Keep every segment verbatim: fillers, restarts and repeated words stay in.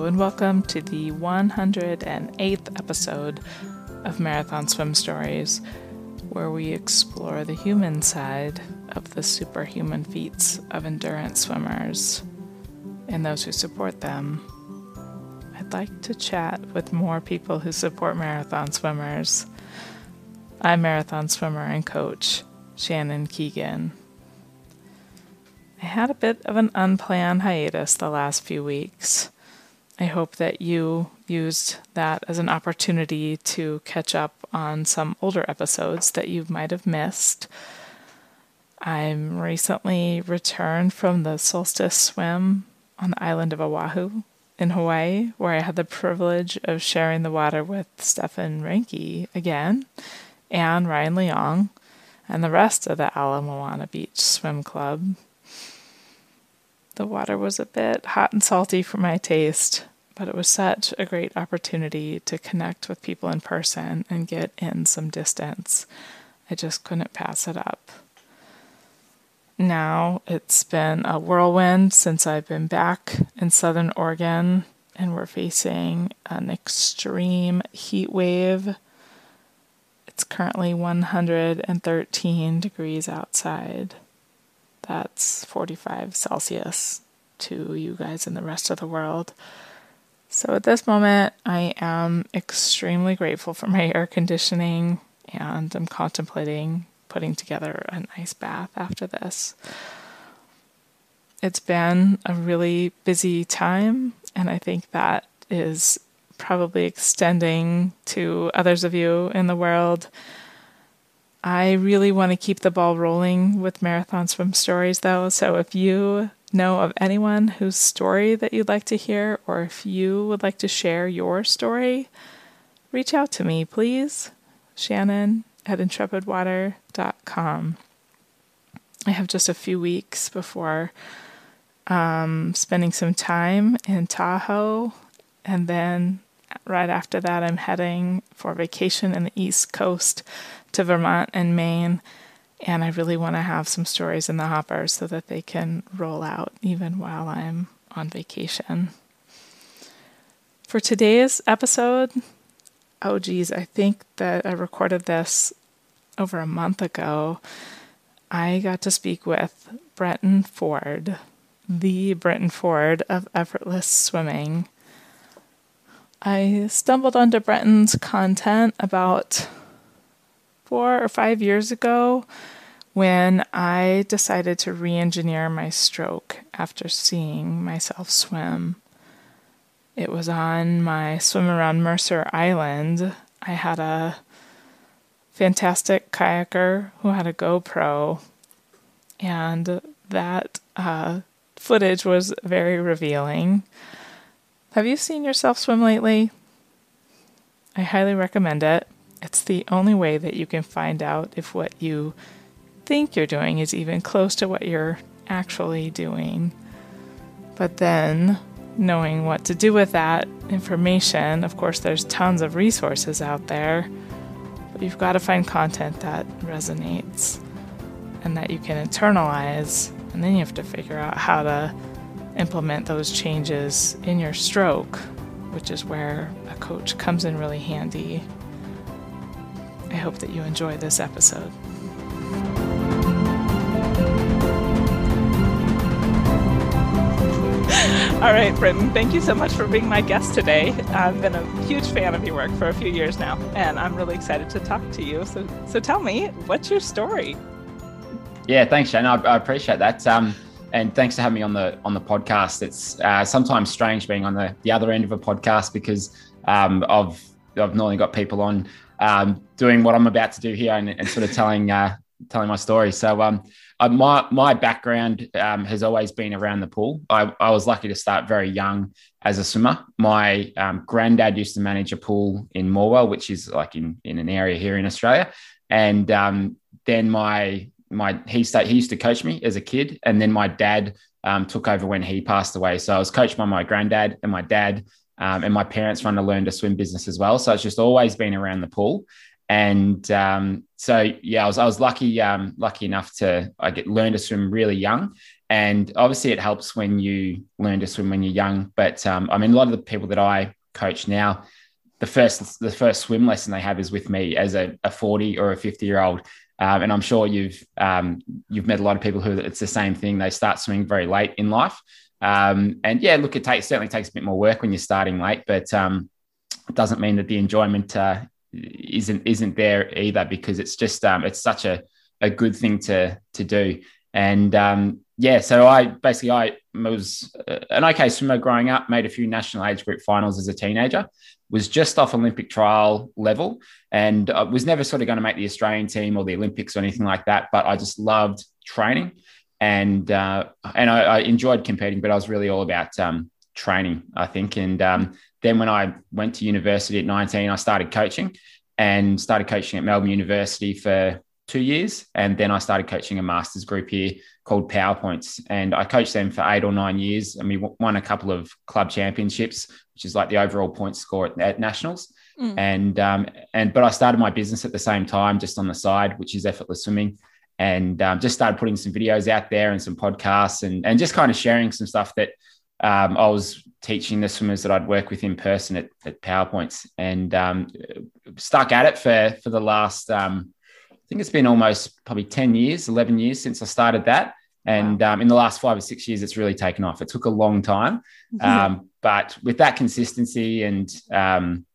Hello and welcome to the one hundred eighth episode of Marathon Swim Stories, where we explore the human side of the superhuman feats of endurance swimmers and those who support them. I'd like to chat with more people who support marathon swimmers. I'm marathon swimmer and coach Shannon Keegan. I had a bit of an unplanned hiatus the last few weeks. I hope that you used that as an opportunity to catch up on some older episodes that you might have missed. I'm recently returned from the Solstice Swim on the island of Oahu in Hawaii, where I had the privilege of sharing the water with Stefan Reinke again, and Ryan Leong, and the rest of the Ala Moana Beach Swim Club. The water was a bit hot and salty for my taste, but it was such a great opportunity to connect with people in person and get in some distance. I just couldn't pass it up. Now it's been a whirlwind since I've been back in Southern Oregon, and we're facing an extreme heat wave. It's currently one hundred thirteen degrees outside. That's forty-five Celsius to you guys in the rest of the world. So at this moment, I am extremely grateful for my air conditioning, and I'm contemplating putting together an ice bath after this. It's been a really busy time, and I think that is probably extending to others of you in the world. I really want to keep the ball rolling with Marathon Swim Stories, though, so if you know of anyone whose story that you'd like to hear, or if you would like to share your story, reach out to me, please. Shannon at intrepid water dot com. I have just a few weeks before um, spending some time in Tahoe, and then right after that I'm heading for vacation in the East Coast to Vermont and Maine, and I really want to have some stories in the hopper so that they can roll out even while I'm on vacation. For today's episode, oh geez, I think that I recorded this over a month ago. I got to speak with Brenton Ford, the Brenton Ford of Effortless Swimming. I stumbled onto Brenton's content about four or five years ago when I decided to re-engineer my stroke after seeing myself swim. It was on my swim around Mercer Island. I had a fantastic kayaker who had a GoPro, and that uh, footage was very revealing. Have you seen yourself swim lately? I highly recommend it. It's the only way that you can find out if what you think you're doing is even close to what you're actually doing. But then, knowing what to do with that information, of course, there's tons of resources out there, but you've got to find content that resonates and that you can internalize, and then you have to figure out how to implement those changes in your stroke, which is where a coach comes in really handy. I hope that you enjoy this episode. All right, Brenton, thank you so much for being my guest today. I've been a huge fan of your work for a few years now, and I'm really excited to talk to you. So, so tell me, what's your story? Yeah, thanks, Shane. I, I appreciate that. Um, And thanks for having me on the on the podcast. It's uh, sometimes strange being on the, the other end of a podcast because um, I've I've normally got people on um, doing what I'm about to do here and, and sort of telling uh, telling my story. So um, I, my my background um, has always been around the pool. I, I was lucky to start very young as a swimmer. My um, granddad used to manage a pool in Morwell, which is like in in an area here in Australia, and um, then my My he stayed, he used to coach me as a kid, and then my dad um, took over when he passed away. So I was coached by my granddad and my dad, um, and my parents run a learn to swim business as well. So it's just always been around the pool, And um, so, yeah, I was I was lucky um, lucky enough to I get learn to swim really young. And obviously, it helps when you learn to swim when you're young. But um, I mean, a lot of the people that I coach now, the first the first swim lesson they have is with me as a, a forty or a fifty year old. Um, and I'm sure you've um, you've met a lot of people who it's the same thing. They start swimming very late in life. Um, and yeah, look, it takes certainly takes a bit more work when you're starting late, but um, it doesn't mean that the enjoyment uh, isn't isn't there either, because it's just um it's such a a good thing to to do. And um yeah so I basically I was an okay swimmer growing up, made a few national age group finals as a teenager, was just off Olympic trial level, and I was never sort of going to make the Australian team or the Olympics or anything like that, but I just loved training, and uh and I, I enjoyed competing, but I was really all about um training, I think. And um then when I went to university at nineteen, I started coaching and started coaching at Melbourne University for two years. And then I started coaching a master's group here called Powerpoints. And I coached them for eight or nine years. And we won a couple of club championships, which is like the overall point score at, at nationals. Mm. And, um, and, but I started my business at the same time, just on the side, which is Effortless Swimming. And um, just started putting some videos out there and some podcasts and, and just kind of sharing some stuff that um, I was teaching the swimmers that I'd work with in person at, at PowerPoints, and um, stuck at it for, for the last, um, I think it's been almost probably ten years, eleven years since I started that. And wow. um, in the last five or six years, it's really taken off. It took a long time, yeah. um, but with that consistency and um,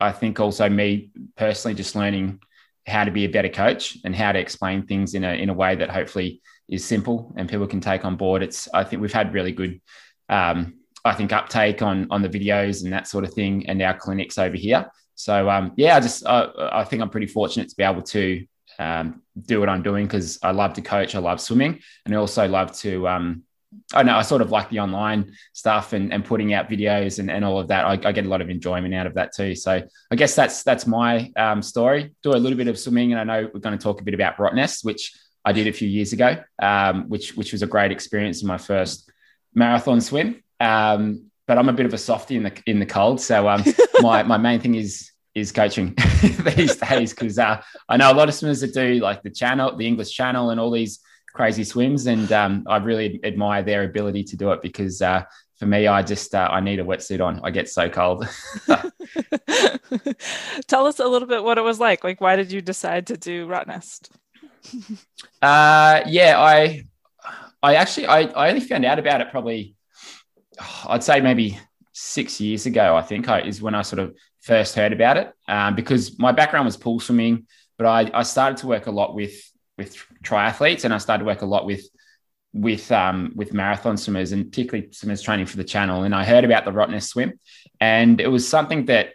I think also me personally just learning how to be a better coach and how to explain things in a, in a way that hopefully is simple and people can take on board. It's, I think we've had really good, um, I think uptake on, on the videos and that sort of thing, and our clinics over here. So um, yeah, I just, I, I think I'm pretty fortunate to be able to um, do what I'm doing, because I love to coach. I love swimming, and I also love to, um, I know I sort of like the online stuff and, and putting out videos and, and all of that. I, I get a lot of enjoyment out of that too. So I guess that's, that's my um, story. Do a little bit of swimming. And I know we're going to talk a bit about Rottnest, which I did a few years ago, um, which, which was a great experience in my first marathon swim. Um, but I'm a bit of a softie in the in the cold, so um, my my main thing is is coaching these days, because uh, I know a lot of swimmers that do like the channel, the English Channel, and all these crazy swims, and um, I really admire their ability to do it, because uh, for me, I just uh, I need a wetsuit on. I get so cold. Tell us a little bit what it was like. Like, why did you decide to do Rottnest? uh, yeah, I I actually I, I only found out about it probably, I'd say maybe six years ago, I think I, is when I sort of first heard about it, um, because my background was pool swimming, but I, I started to work a lot with, with triathletes, and I started to work a lot with, with, um, with marathon swimmers, and particularly swimmers training for the channel. And I heard about the Rottnest swim, and it was something that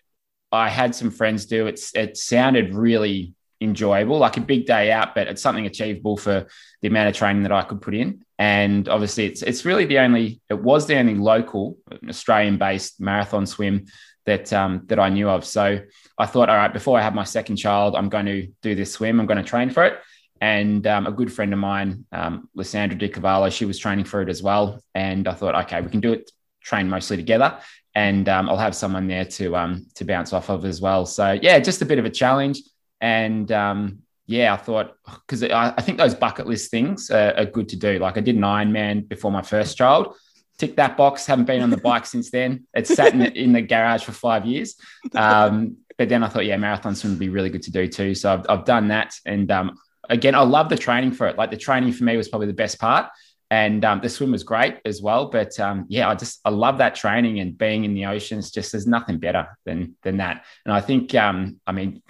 I had some friends do. It's, it sounded really enjoyable, like a big day out, but it's something achievable for the amount of training that I could put in. And obviously it's it's really the only, it was the only local Australian-based marathon swim that um, that I knew of. So I thought, all right, before I have my second child, I'm going to do this swim. I'm going to train for it. And um, a good friend of mine, um, Lysandra DiCavallo, she was training for it as well. And I thought, okay, we can do it, train mostly together. And um, I'll have someone there to um, to bounce off of as well. So yeah, just a bit of a challenge. And um, yeah, I thought, because I, I think those bucket list things are, are good to do. Like I did an Ironman before my first child, ticked that box, haven't been on the bike since then. It's sat in the, in the garage for five years. Um, but then I thought, yeah, marathon swim would be really good to do too. So I've, I've done that. And um, again, I love the training for it. Like the training for me was probably the best part. And um, the swim was great as well. But um, yeah, I just, I love that training and being in the oceans. Just there's nothing better than, than that. And I think, um, I mean,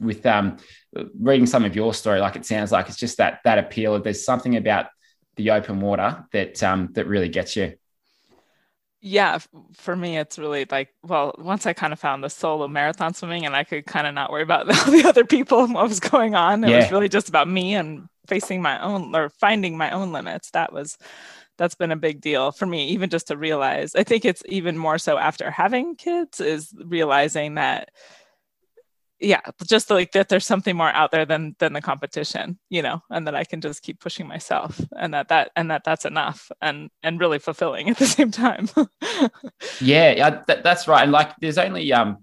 with um reading some of your story, like it sounds like it's just that that appeal of there's something about the open water that um that really gets you. Yeah, for me it's really like, well, once I kind of found the solo marathon swimming and I could kind of not worry about the other people and what was going on, it yeah. was really just about me and facing my own or finding my own limits. That was that's been a big deal for me, even just to realize. I think it's even more so after having kids, is realizing that yeah, just like that there's something more out there than, than the competition, you know, and that I can just keep pushing myself, and that, that, and that that's enough and, and really fulfilling at the same time. yeah, that, that's right. And like, there's only, um,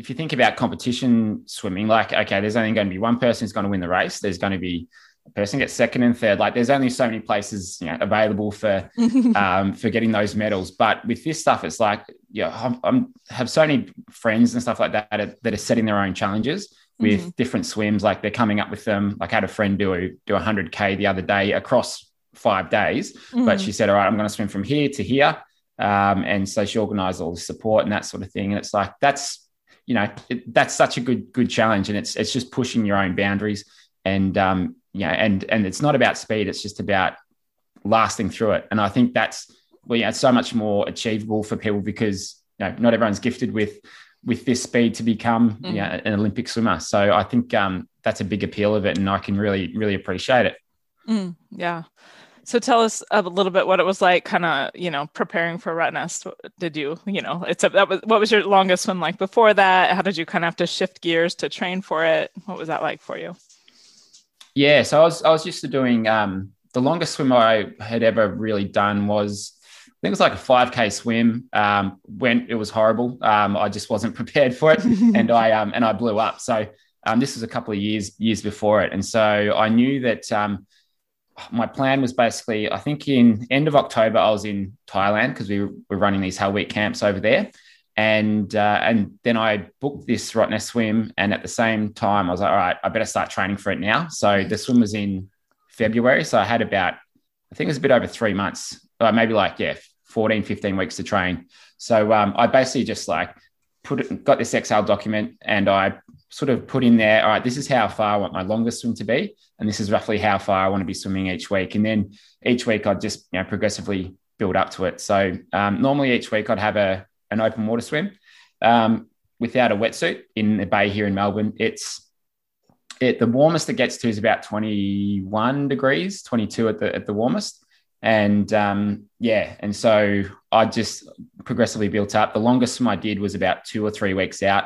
if you think about competition swimming, like, okay, there's only going to be one person who's going to win the race. There's going to be a person gets second and third. Like, there's only so many places, you know, available for um, for getting those medals. But with this stuff, it's like, you know, I'm, I'm have so many friends and stuff like that that are, that are setting their own challenges with mm-hmm. different swims. Like, they're coming up with them. Like, I had a friend do a, do one hundred K the other day across five days. Mm-hmm. But she said, all right, I'm going to swim from here to here. Um, and so she organised all the support and that sort of thing. And it's like, that's, you know, it, that's such a good, good challenge. And it's, it's just pushing your own boundaries and, um, yeah. And, and it's not about speed. It's just about lasting through it. And I think that's, well, yeah, it's so much more achievable for people because, you know, not everyone's gifted with, with this speed to become mm-hmm. yeah, an Olympic swimmer. So I think, um, that's a big appeal of it, and I can really, really appreciate it. Mm, yeah. So tell us a little bit what it was like, kind of, you know, preparing for Rottnest. Did you, you know, it's a, that was, what was your longest swim like before that? How did you kind of have to shift gears to train for it? What was that like for you? Yeah, so I was I was used to doing um, the longest swim I had ever really done was, I think it was like a five K swim. Um, when it was horrible, um, I just wasn't prepared for it, and I um, and I blew up. So um, this was a couple of years years before it, and so I knew that. Um, My plan was basically, I think in end of October, I was in Thailand because we were running these Hell Week camps over there. And uh, and then I booked this Rottnest swim. And at the same time, I was like, all right, I better start training for it now. So the swim was in February. So I had about, I think it was a bit over three months, uh, maybe like, yeah, fourteen, fifteen weeks to train. So um, I basically just like put it, got this Excel document, and I sort of put in there, all right, this is how far I want my longest swim to be, and this is roughly how far I want to be swimming each week. And then each week I'd just, you know, progressively build up to it. So um, normally each week I'd have a an open water swim um, without a wetsuit in the bay here in Melbourne. It's it the warmest it gets to is about twenty-one degrees, twenty-two at the at the warmest. And um, yeah, and so I just progressively built up. The longest swim I did was about two or three weeks out.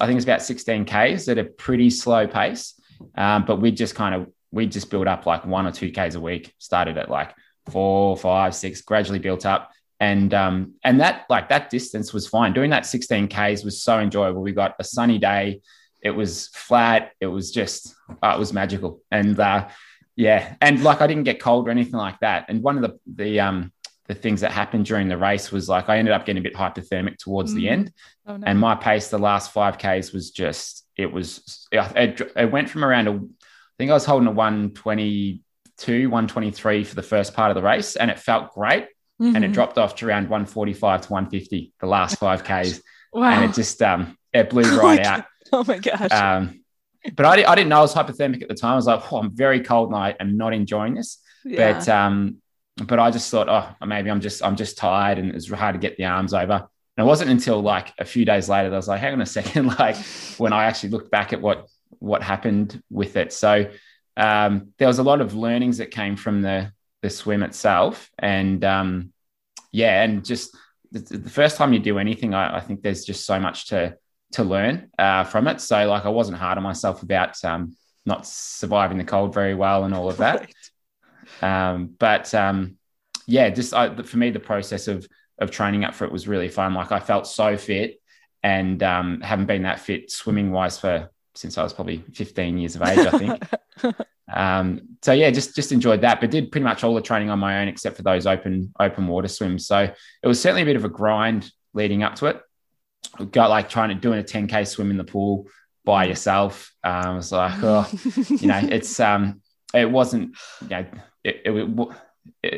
I think it's about sixteen Ks at a pretty slow pace. Um, but we just kind of, we just built up like one or two Ks a week, started at like four, five, six, gradually built up. And, um, and that, like that distance was fine. Doing that sixteen Ks was so enjoyable. We got a sunny day. It was flat. It was just, uh, it was magical. And, uh, yeah. And like, I didn't get cold or anything like that. And one of the, the, um, the things that happened during the race was like I ended up getting a bit hypothermic towards mm. the end. Oh, no. And my pace the last five Ks was just it was it, it went from around a, I think I was holding a one twenty-two, one twenty-three for the first part of the race, and it felt great mm-hmm. and it dropped off to around one forty-five to one fifty the last five Ks. Wow. And it just um it blew right oh out. Oh my gosh. Um but I, I didn't know I was hypothermic at the time. I was like, oh, I'm very cold and I am not enjoying this. Yeah. But um But I just thought, oh, maybe I'm just I'm just tired, and it's hard to get the arms over. And it wasn't until like a few days later that I was like, hang on a second, like when I actually looked back at what what happened with it. So um, there was a lot of learnings that came from the the swim itself, and um, yeah, and just the, the first time you do anything, I, I think there's just so much to to learn uh, from it. So like I wasn't hard on myself about um, not surviving the cold very well and all of that. Right. Um, but, um, yeah, just, I, for me, the process of, of training up for it was really fun. Like I felt so fit and, um, haven't been that fit swimming wise for, since I was probably fifteen years of age, I think. um, so yeah, just, just enjoyed that, but did pretty much all the training on my own, except for those open, open water swims. So it was certainly a bit of a grind leading up to it. We got like trying to doing a ten K swim in the pool by yourself. Um, I was like, oh, you know, it's, um, it wasn't, you know, It, it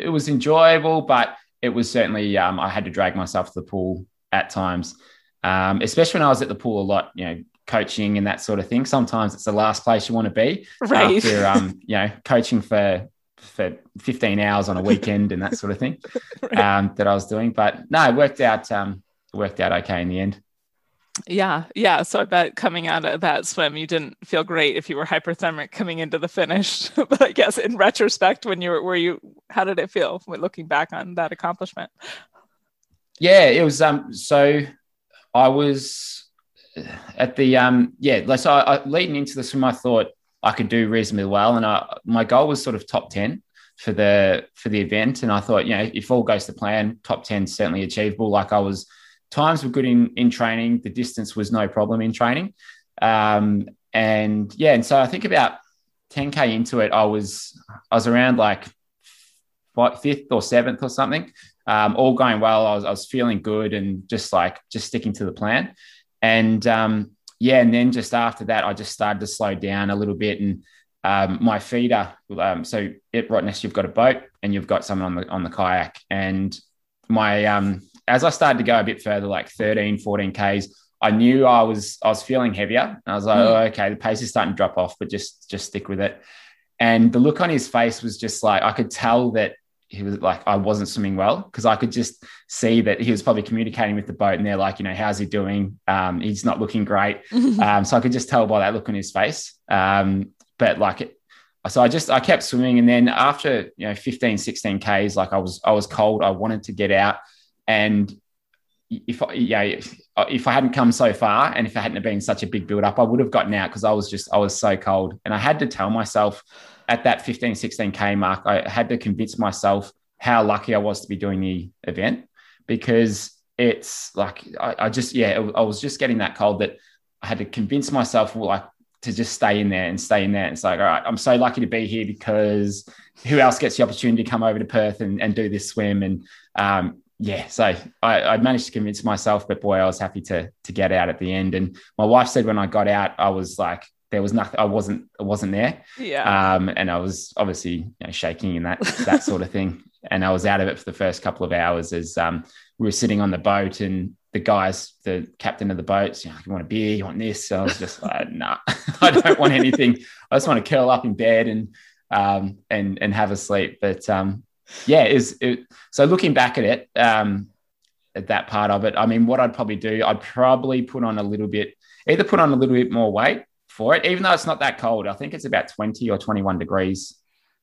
it was enjoyable, but it was certainly um, I had to drag myself to the pool at times, um, especially when I was at the pool a lot, you know, coaching and that sort of thing. Sometimes it's the last place you want to be right. after, um, you know, coaching for for fifteen hours on a weekend and that sort of thing right. um, that I was doing. But no, it worked out. Um, it worked out okay in the end. Yeah. Yeah. So I bet coming out of that swim, you didn't feel great if you were hyperthermic coming into the finish, but I guess in retrospect, when you were, were you, how did it feel when looking back on that accomplishment? Yeah, it was, um, so I was at the, um, yeah, so I, I, leading into the swim, I thought I could do reasonably well. And I, my goal was sort of top ten for the, for the event. And I thought, you know, if all goes to plan, top ten is certainly achievable. Like I was times were good in, in training. The distance was no problem in training. Um, and yeah, and so I think about ten K into it, I was, I was around like fifth or seventh or something, um, all going well. I was, I was feeling good and just like, just sticking to the plan. And um, yeah. And then just after that, I just started to slow down a little bit. And um, my feeder, um, so at Rottnest, you've got a boat and you've got someone on the, on the kayak. And my, um, as I started to go a bit further, like thirteen, fourteen Ks, I knew I was, I was feeling heavier. I was like, mm. oh, okay, the pace is starting to drop off, but just, just stick with it. And the look on his face was just like, I could tell that he was like, I wasn't swimming well, because I could just see that he was probably communicating with the boat and they're like, you know, how's he doing? Um, he's not looking great. um, so I could just tell by that look on his face. Um, but like, it, so I just, I kept swimming. And then after, you know, fifteen, sixteen Ks, like I was, I was cold. I wanted to get out. And if I, yeah, if I hadn't come so far and if I hadn't been such a big build up, I would have gotten out, because I was just, I was so cold. And I had to tell myself at that fifteen, sixteen K mark, I had to convince myself how lucky I was to be doing the event, because it's like, I, I just, yeah, I was just getting that cold that I had to convince myself, well, like, to just stay in there and stay in there. It's like, all right, I'm so lucky to be here, because who else gets the opportunity to come over to Perth and, and do this swim? And, um, yeah, so I, I managed to convince myself, but boy, I was happy to to get out at the end. And my wife said when I got out, I was like, there was nothing, I wasn't, I wasn't there. Yeah. Um, and I was obviously you know, shaking and that that sort of thing. And I was out of it for the first couple of hours as um, we were sitting on the boat, and the guys, the captain of the boats, you know, you want a beer, you want this. So I was just like, nah, I don't want anything. I just want to curl up in bed and um and and have a sleep. But um yeah, is it, so looking back at it, um, at that part of it, I mean, what I'd probably do, I'd probably put on a little bit, either put on a little bit more weight for it, even though it's not that cold. I think it's about twenty or twenty-one degrees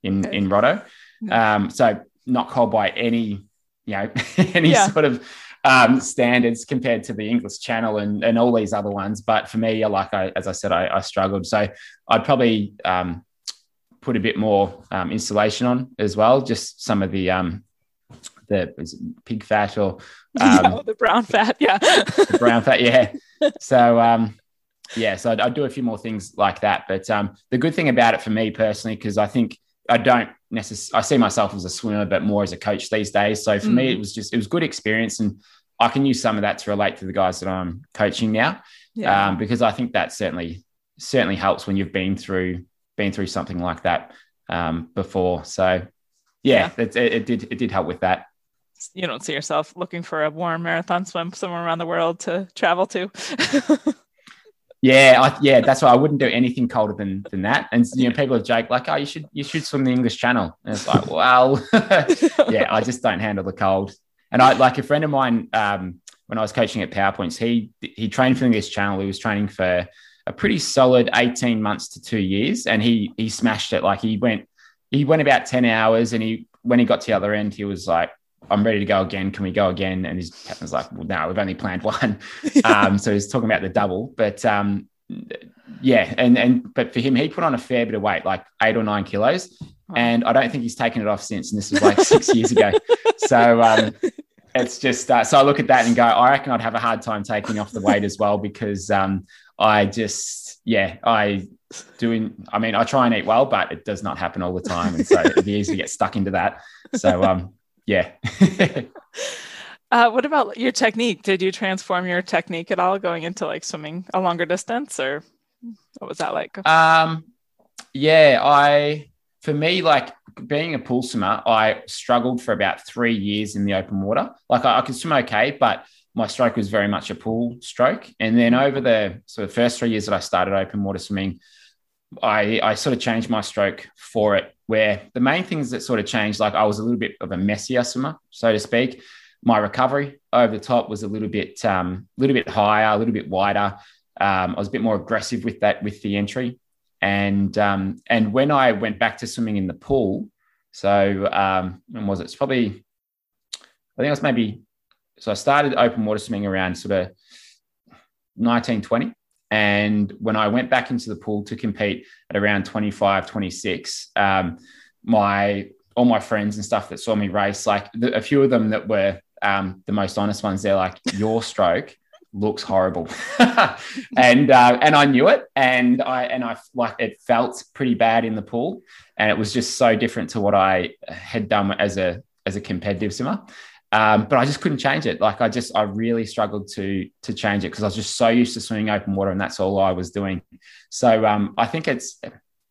in, in Rotto. Um, so not cold by any, you know, any yeah. sort of um, standards compared to the English Channel and, and all these other ones. But for me, like I, as I said, I, I struggled. So I'd probably, um, put a bit more um, insulation on as well, just some of the um, the is it pig fat or um, yeah, the brown fat, yeah, the brown fat, yeah. So um, yeah, so I'd, I'd do a few more things like that. But um, the good thing about it for me personally, because I think I don't necessarily, I see myself as a swimmer, but more as a coach these days. So for mm. me, it was just it was good experience, and I can use some of that to relate to the guys that I'm coaching now, yeah. um, because I think that certainly certainly helps when you've been through. been through something like that um before. So yeah, yeah. It, it, it did it did help with that. You don't see yourself looking for a warm marathon swim somewhere around the world to travel to. yeah I, yeah that's why I wouldn't do anything colder than than that. And you know, people have joked like, oh, you should you should swim the English Channel, and it's like, well, yeah, I just don't handle the cold. And I like a friend of mine um when I was coaching at Powerpoints, he he trained for the English Channel. He was training for a pretty solid eighteen months to two years. And he, he smashed it. Like he went, he went about ten hours, and he, when he got to the other end, he was like, I'm ready to go again. Can we go again? And his captain's like, well, no, we've only planned one. um, so he's talking about the double, but um, yeah. And, and, but for him, he put on a fair bit of weight, like eight or nine kilos. Oh. And I don't think he's taken it off since. And this was like six years ago. So um, it's just, uh, so I look at that and go, I reckon I'd have a hard time taking off the weight as well, because um, I just, yeah, I doing, I mean, I try and eat well, but it does not happen all the time. And so it'd be easy to get stuck into that. So, um, yeah. uh, what about your technique? Did you transform your technique at all going into like swimming a longer distance, or what was that like? Um, yeah, I, for me, like being a pool swimmer, I struggled for about three years in the open water. Like I, I could swim okay, but my stroke was very much a pool stroke. And then over the sort of first three years that I started open water swimming, I, I sort of changed my stroke for it, where the main things that sort of changed, like I was a little bit of a messier swimmer, so to speak. My recovery over the top was a little bit, um, little bit higher, a little bit wider. Um, I was a bit more aggressive with that, with the entry. And, um, and when I went back to swimming in the pool, so um, when was it? It's probably, I think it was maybe, so I started open water swimming around sort of nineteen, twenty. And when I went back into the pool to compete at around twenty-five, twenty-six, um, my, all my friends and stuff that saw me race, like the, a few of them that were um, the most honest ones, they're like, your stroke looks horrible. and uh, and I knew it, and I and I like it felt pretty bad in the pool, and it was just so different to what I had done as a as a competitive swimmer. Um, but I just couldn't change it. Like I just I really struggled to to change it because I was just so used to swimming open water, and that's all I was doing. So um, I think it's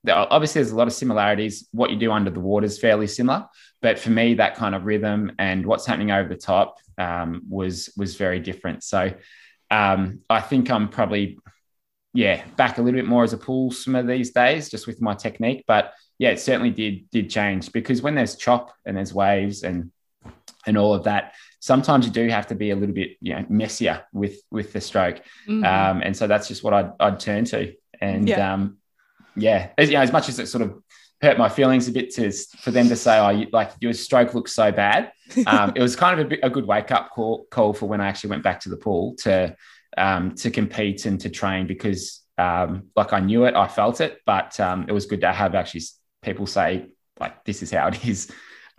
obviously there's a lot of similarities. What you do under the water is fairly similar, but for me that kind of rhythm and what's happening over the top um, was was very different. So um, I think I'm probably yeah back a little bit more as a pool swimmer these days, just with my technique. But yeah, it certainly did did change, because when there's chop and there's waves and and all of that, sometimes you do have to be a little bit, you know, messier with, with the stroke. Mm-hmm. Um, and so that's just what I'd, I'd turn to. And yeah. Um, yeah, as, you know, as much as it sort of hurt my feelings a bit to, for them to say, oh, you, like your stroke looks so bad. Um, it was kind of a, bit, a good wake up call, call for when I actually went back to the pool to, um, to compete and to train, because um, like I knew it, I felt it, but um, it was good to have actually people say like, this is how it is.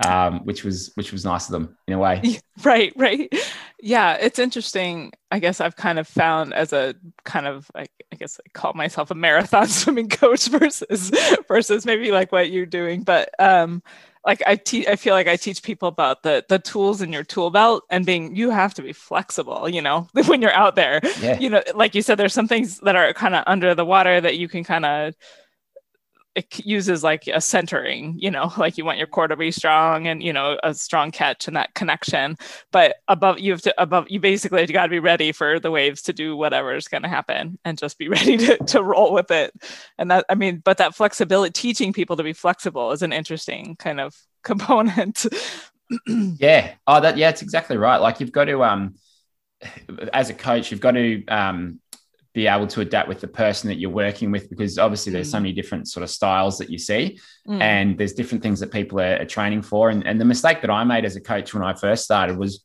Um, which was which was nice of them in a way. Right, right. Yeah, it's interesting. I guess I've kind of found as a kind of, I, I guess I call myself a marathon swimming coach versus versus maybe like what you're doing. But um, like I te- I feel like I teach people about the the tools in your tool belt and being, you have to be flexible, you know, when you're out there. Yeah. You know, like you said, there's some things that are kind of under the water that you can kind of, it uses like a centering, you know, like you want your core to be strong and, you know, a strong catch and that connection, but above you have to, above you basically got to be ready for the waves to do whatever is going to happen and just be ready to, to roll with it. And that, I mean, but that flexibility, teaching people to be flexible is an interesting kind of component. Yeah. Oh, that, yeah, it's exactly right. Like you've got to, um, as a coach, you've got to, um, be able to adapt with the person that you're working with, because obviously there's so many different sort of styles that you see mm. and there's different things that people are, are training for. And, and the mistake that I made as a coach when I first started was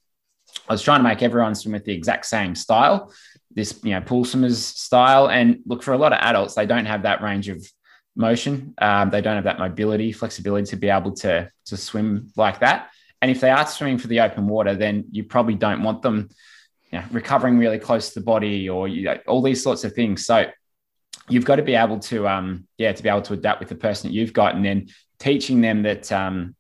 I was trying to make everyone swim with the exact same style, this, you know, pool swimmer's style. And look, for a lot of adults, they don't have that range of motion. Um, they don't have that mobility, flexibility to be able to, to swim like that. And if they are swimming for the open water, then you probably don't want them, you know, recovering really close to the body, or you know, all these sorts of things. So you've got to be able to, um, yeah, to be able to adapt with the person that you've got, and then teaching them that, um,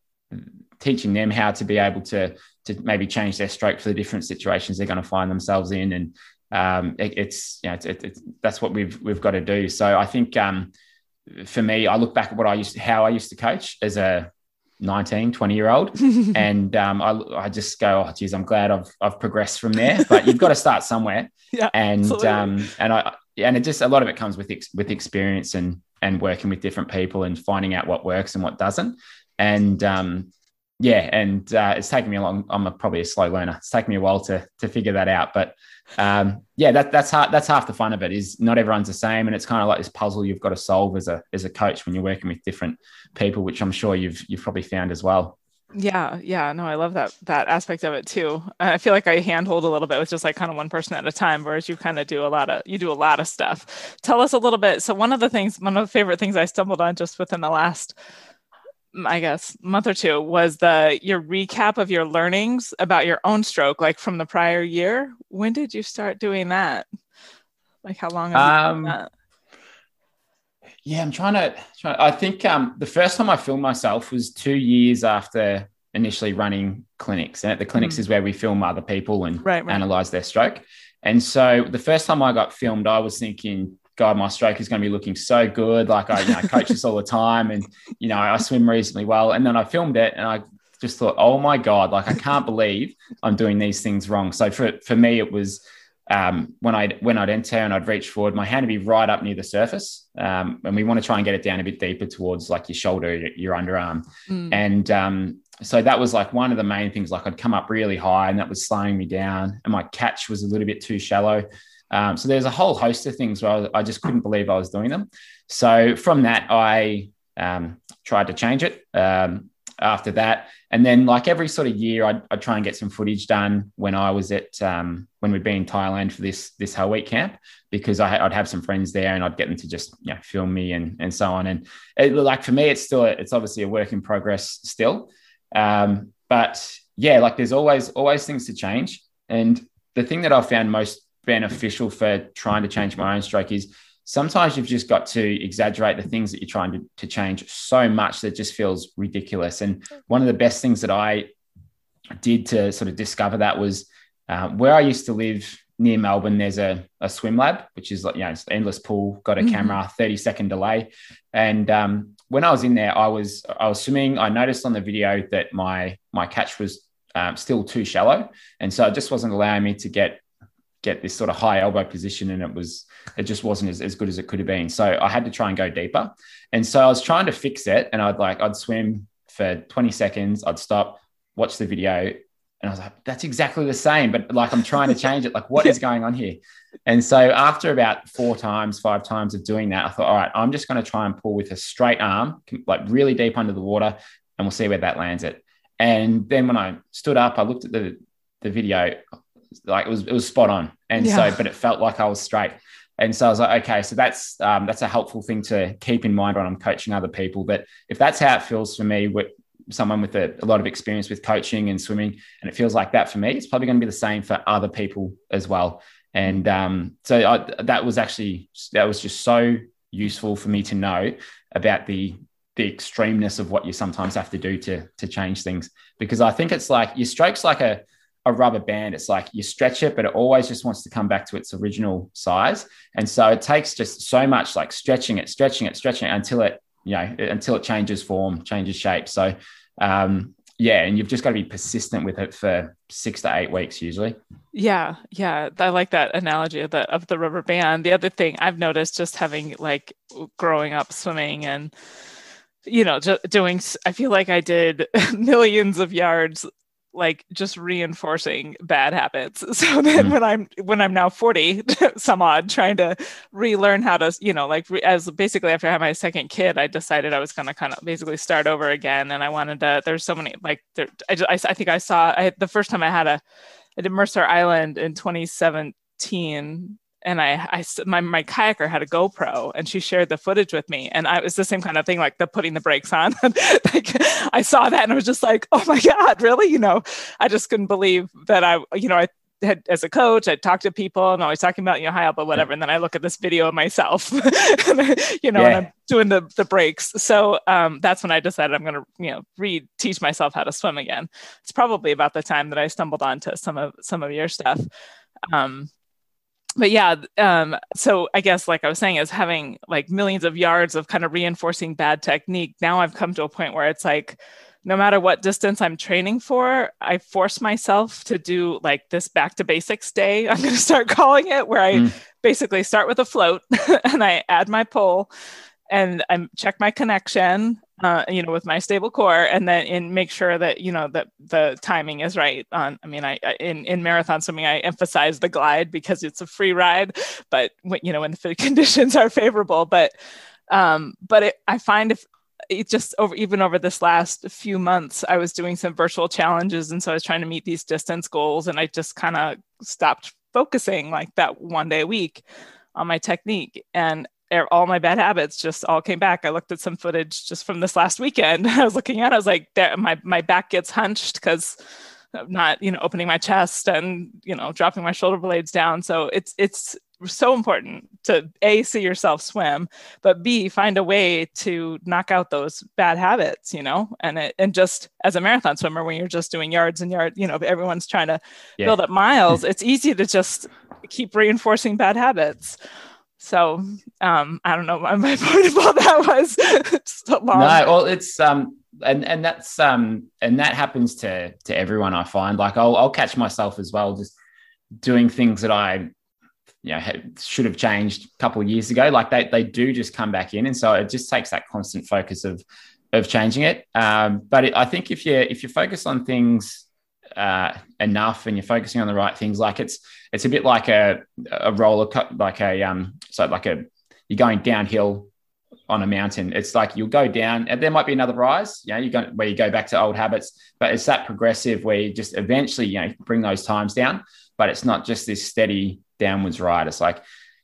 teaching them how to be able to to maybe change their stroke for the different situations they're going to find themselves in. And um, it, it's, you know, it's, it, it's that's what we've we've got to do. So I think um, for me, I look back at what I used to, how I used to coach as a nineteen, twenty year old. And um, I, I just go, oh, geez, I'm glad I've, I've progressed from there, but you've got to start somewhere. Yeah, and, um, and I, and it just, a lot of it comes with, ex- with experience and, and working with different people and finding out what works and what doesn't. And um, yeah. And uh, it's taken me a long, I'm a, probably a slow learner. It's taken me a while to, to figure that out, but um, yeah, that, that's half, that's half the fun of it, is not everyone's the same. And it's kind of like this puzzle you've got to solve as a, as a coach when you're working with different people, which I'm sure you've, you've probably found as well. Yeah. Yeah. No, I love that, that aspect of it too. I feel like I handhold a little bit with just like kind of one person at a time, whereas you kind of do a lot of, you do a lot of stuff. Tell us a little bit. So one of the things, one of the favorite things I stumbled on just within the last, I guess, month or two was the, your recap of your learnings about your own stroke, like from the prior year. When did you start doing that? Like how long have um, you done that? Yeah, I'm trying to, trying to I think um, the first time I filmed myself was two years after initially running clinics. And at the clinics mm. is where we film other people and right, right. analyze their stroke. And so the first time I got filmed, I was thinking, God, my stroke is going to be looking so good. Like I, you know, I coach this all the time, and, you know, I swim reasonably well. And then I filmed it and I just thought, oh my God, like I can't believe I'm doing these things wrong. So for, for me, it was, Um, when I when I'd enter and I'd reach forward, my hand would be right up near the surface, um, and we want to try and get it down a bit deeper towards like your shoulder, your, your underarm, mm. and um, so that was like one of the main things. Like I'd come up really high, and that was slowing me down, and my catch was a little bit too shallow. Um, so there's a whole host of things where I, was, I just couldn't believe I was doing them. So from that, I um, tried to change it. Um, after that. And then like every sort of year, I'd, I'd try and get some footage done when I was at, um, when we'd be in Thailand for this, this whole week camp, because I, I'd have some friends there and I'd get them to just, you know, film me and, and so on. And it, like, for me, it's still, a, it's obviously a work in progress still. Um, but yeah, like there's always, always things to change. And the thing that I found most beneficial for trying to change my own stroke is sometimes you've just got to exaggerate the things that you're trying to, to change so much that it just feels ridiculous. And one of the best things that I did to sort of discover that was uh, where I used to live near Melbourne, there's a, a swim lab, which is like, you know, it's endless pool, got a mm-hmm. camera, thirty second delay. And um, when I was in there, I was, I was swimming. I noticed on the video that my, my catch was um, still too shallow. And so it just wasn't allowing me to get, get this sort of high elbow position. And it was, it just wasn't as, as good as it could have been. So I had to try and go deeper. And so I was trying to fix it. And I'd like, I'd swim for twenty seconds. I'd stop, watch the video. And I was like, that's exactly the same, but like, I'm trying to change it. Like, what yeah. is going on here? And so after about four times, five times of doing that, I thought, all right, I'm just going to try and pull with a straight arm, like really deep under the water, and we'll see where that lands it. And then when I stood up, I looked at the, the video, like it was, it was spot on. And yeah. so, but it felt like I was straight. And so I was like, okay, so that's, um, that's a helpful thing to keep in mind when I'm coaching other people. But if that's how it feels for me, we're, someone with a, a lot of experience with coaching and swimming, and it feels like that for me, it's probably going to be the same for other people as well. And um, so I, that was actually, that was just so useful for me to know about the, the extremeness of what you sometimes have to do to, to change things. Because I think it's like your stroke's like a, a rubber band. It's like you stretch it, but it always just wants to come back to its original size. And so it takes just so much like stretching it, stretching it, stretching it until it, you know, until it changes form, changes shape. So, um, yeah. And you've just got to be persistent with it for six to eight weeks usually. Yeah. Yeah. I like that analogy of the, of the rubber band. The other thing I've noticed just having like growing up swimming and, you know, just doing, I feel like I did millions of yards, like just reinforcing bad habits. So then mm. when I'm, when I'm now forty some odd, trying to relearn how to, you know, like re- as basically after I had my second kid, I decided I was going to kind of basically start over again. And I wanted to, there's so many, like there, I, just, I, I think I saw I, the first time I had a, I did Mercer Island in twenty seventeen and I, I my, my kayaker had a GoPro and she shared the footage with me. And I, it was the same kind of thing, like the putting the brakes on. Like, I saw that and I was just like, oh my God, really? You know, I just couldn't believe that I, you know, I had, as a coach, I'd talk to people and always talking about, you know, high elbow, whatever. And then I look at this video of myself, and I, you know, yeah. and I'm doing the, the brakes. So um, that's when I decided I'm going to, you know, re teach myself how to swim again. It's probably about the time that I stumbled onto some of, some of your stuff. Um, But yeah, um, so I guess like I was saying is having like millions of yards of kind of reinforcing bad technique. Now I've come to a point where it's like, no matter what distance I'm training for, I force myself to do like this back to basics day. I'm going to start calling it, where I mm. basically start with a float and I add my pole and I check my connection, uh, you know, with my stable core, and then and make sure that, you know, that the timing is right on. I mean, I, in, in marathon swimming, I emphasize the glide because it's a free ride, but when, you know, when the conditions are favorable, but, um, but it, I find if it just over, even over this last few months, I was doing some virtual challenges. And so I was trying to meet these distance goals, and I just kind of stopped focusing like that one day a week on my technique. And all my bad habits just all came back. I looked at some footage just from this last weekend. I was looking at it, I was like, there, my, my back gets hunched because I'm not, you know, opening my chest and, you know, dropping my shoulder blades down. So it's, it's so important to A, see yourself swim, but B, find a way to knock out those bad habits, you know, and it, and just as a marathon swimmer, when you're just doing yards and yards, you know, everyone's trying to yeah. build up miles. It's easy to just keep reinforcing bad habits. So um, I don't know what my point about that was. No, well, it's um, and and that's um, and that happens to to everyone. I find like I'll I'll catch myself as well, just doing things that I, you know, had, should have changed a couple of years ago. Like they they do just come back in, and so it just takes that constant focus of of changing it. Um, but it, I think if you if you focus on things uh enough and you're focusing on the right things, like it's it's a bit like a a roller co- like a um so like a you're going downhill on a mountain. It's like you'll go down and there might be another rise, you know, you're going where you go back to old habits, but it's that progressive where you just eventually, you know, bring those times down, but it's not just this steady downwards ride. It's like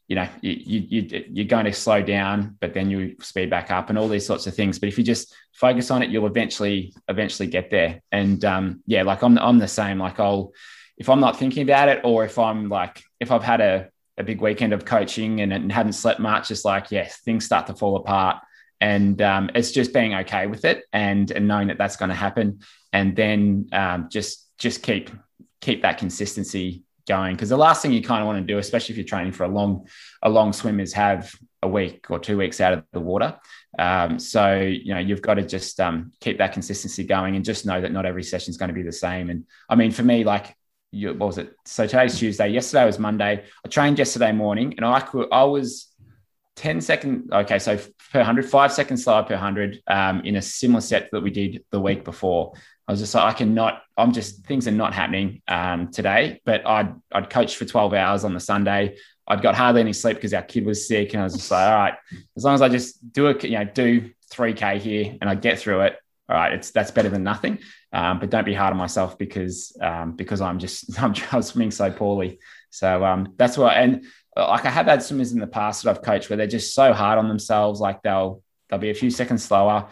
you know, you, you, you're going to slow down, but then you speed back up and all these sorts of things. But if you just focus on it, you'll eventually, eventually get there. And um, yeah, like I'm, I'm the same. Like I'll, if I'm not thinking about it, or if I'm like, if I've had a, a big weekend of coaching and, and hadn't slept much, it's like, yes, things start to fall apart. And um, it's just being okay with it and, and knowing that that's going to happen. And then um, just, just keep, keep that consistency going. Because the last thing you kind of want to do, especially if you're training for a long a long swim, is have a week or two weeks out of the water. Um, so, you know, you've got to just um, keep that consistency going and just know that not every session is going to be the same. And I mean, for me, like, you, what was it? So today's Tuesday. Yesterday was Monday. I trained yesterday morning and I could, I was ten seconds. Okay. So per one hundred, five seconds slower per one hundred um, in a similar set that we did the week before. I was just like, I cannot, I'm just, things are not happening um, today, but I'd, I'd coached for twelve hours on the Sunday. I'd got hardly any sleep because our kid was sick. And I was just like, all right, as long as I just do it, you know, do three K here and I get through it. All right. It's, that's better than nothing. Um, but don't be hard on myself because, um, because I'm just, I'm, I'm swimming so poorly. So um, that's why. And like I have had swimmers in the past that I've coached where they're just so hard on themselves. Like they'll, they'll be a few seconds slower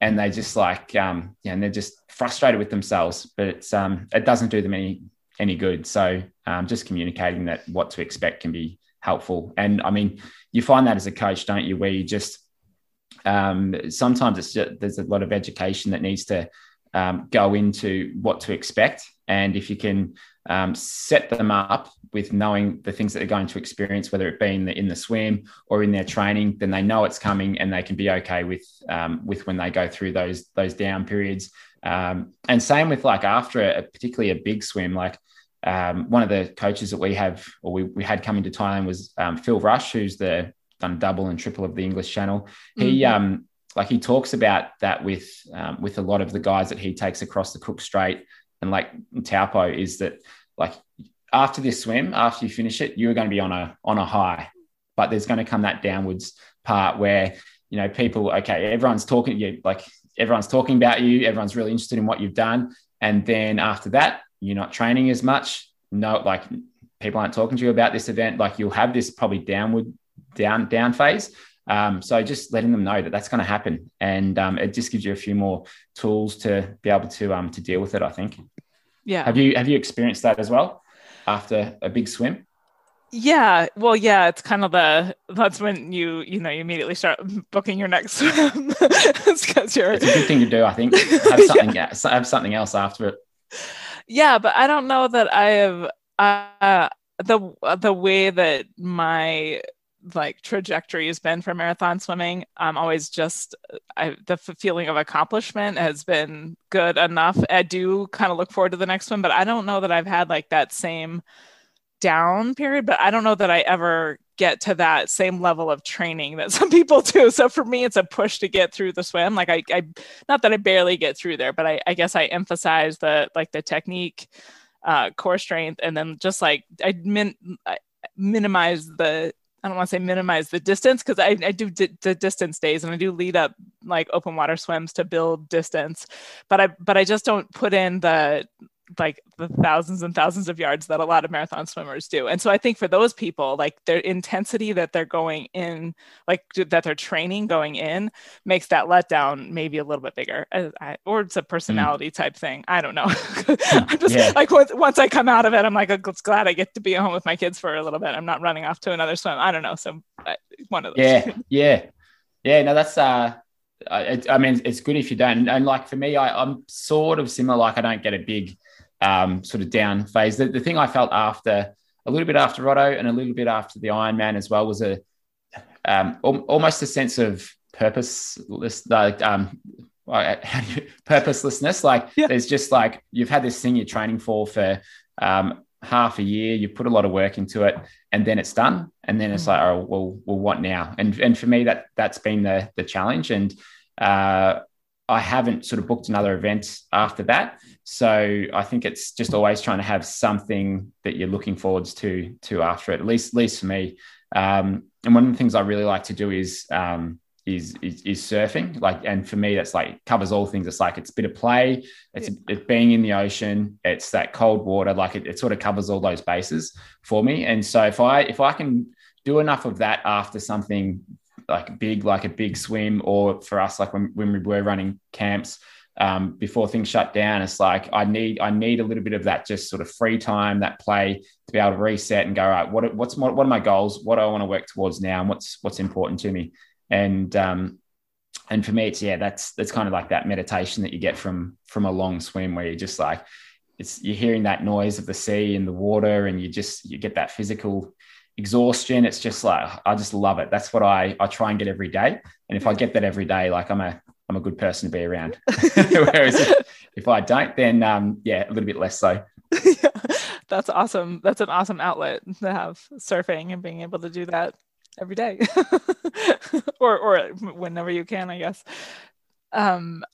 and they just like, um, yeah, and they're just frustrated with themselves, but it's, um, it doesn't do them any, any good. So um, just communicating that what to expect can be helpful. And I mean, you find that as a coach, don't you, where you just, um, sometimes it's just, there's a lot of education that needs to um, go into what to expect. And if you can um, set them up with knowing the things that they're going to experience, whether it be in the, in the swim or in their training, then they know it's coming and they can be okay with um, with when they go through those those down periods. Um, and same with like after a, particularly a big swim, like um, one of the coaches that we have, or we, we had coming to Thailand was um, Phil Rush, who's the done double and triple of the English Channel. He mm-hmm. um, like he talks about that with um, with a lot of the guys that he takes across the Cook Strait and like Taupo, is that like after this swim, after you finish it, you're going to be on a on a high, but there's going to come that downwards part where, you know, people, okay, everyone's talking, you like everyone's talking about you, everyone's really interested in what you've done, and then after that, you're not training as much. No, like people aren't talking to you about this event. Like you'll have this probably downward down down phase. Um, so just letting them know that that's going to happen, and um, it just gives you a few more tools to be able to um to deal with it, I think. Yeah. Have you have you experienced that as well after a big swim? Yeah. Well, yeah. It's kind of the that's when you you know you immediately start booking your next swim. It's, it's a good thing to do, I think. Have something yeah. have something else after it. Yeah, but I don't know that I have uh, the the way that my like trajectory has been for marathon swimming. I'm always just I, the feeling of accomplishment has been good enough. I do kind of look forward to the next one, but I don't know that I've had like that same down period, but I don't know that I ever get to that same level of training that some people do. So for me, it's a push to get through the swim. Like I, I not that I barely get through there, but I, I guess I emphasize the, like the technique, uh, core strength. And then just like, I, min, I minimize the, I don't want to say minimize the distance because I, I do d- the distance days and I do lead up like open water swims to build distance, but I but I just don't put in the like the thousands and thousands of yards that a lot of marathon swimmers do. And so I think for those people, like their intensity that they're going in, like that they're training going in, makes that letdown maybe a little bit bigger, I, I, or it's a personality mm. type thing. I don't know. I'm just yeah. like once, once I come out of it, I'm like, I'm glad I get to be home with my kids for a little bit. I'm not running off to another swim. I don't know. So uh, one of those. Yeah. Yeah. Yeah. No, that's, uh, I, I mean, it's good if you don't. And like for me, I, I'm sort of similar. Like I don't get a big um, sort of down phase. The, the thing I felt after a little bit after Rotto and a little bit after the Ironman as well was a um, al- almost a sense of purposeless, like um, purposelessness. Like yeah. there's just like you've had this thing you're training for for um, half a year. You put a lot of work into it, and then it's done. And then it's mm-hmm. like, oh well, well, what now? And and for me, that that's been the the challenge. And uh, I haven't sort of booked another event after that. So I think it's just always trying to have something that you're looking forwards to, to after it, at least, at least for me. Um, and one of the things I really like to do is, um, is, is is surfing. Like, and for me, that's like covers all things. It's like it's a bit of play, it's, yeah. it's being in the ocean, it's that cold water. Like it, it sort of covers all those bases for me. And so if I if I can do enough of that after something like big, like a big swim, or for us, like when, when we were running camps um, before things shut down, it's like I need I need a little bit of that just sort of free time, that play, to be able to reset and go, all right, what what's my, what are my goals? What do I want to work towards now? And what's what's important to me? And, um, and for me, it's, yeah, that's, that's kind of like that meditation that you get from, from a long swim, where you're just like, it's, you're hearing that noise of the sea and the water, and you just, you get that physical exhaustion. It's just like, I just love it. That's what I, I try and get every day. And if I get that every day, like I'm a, I'm a good person to be around. Whereas if, if I don't, then, um, yeah, a little bit less so. Yeah, that's awesome. That's an awesome outlet to have, surfing and being able to do that every day or or whenever you can, I guess. Um,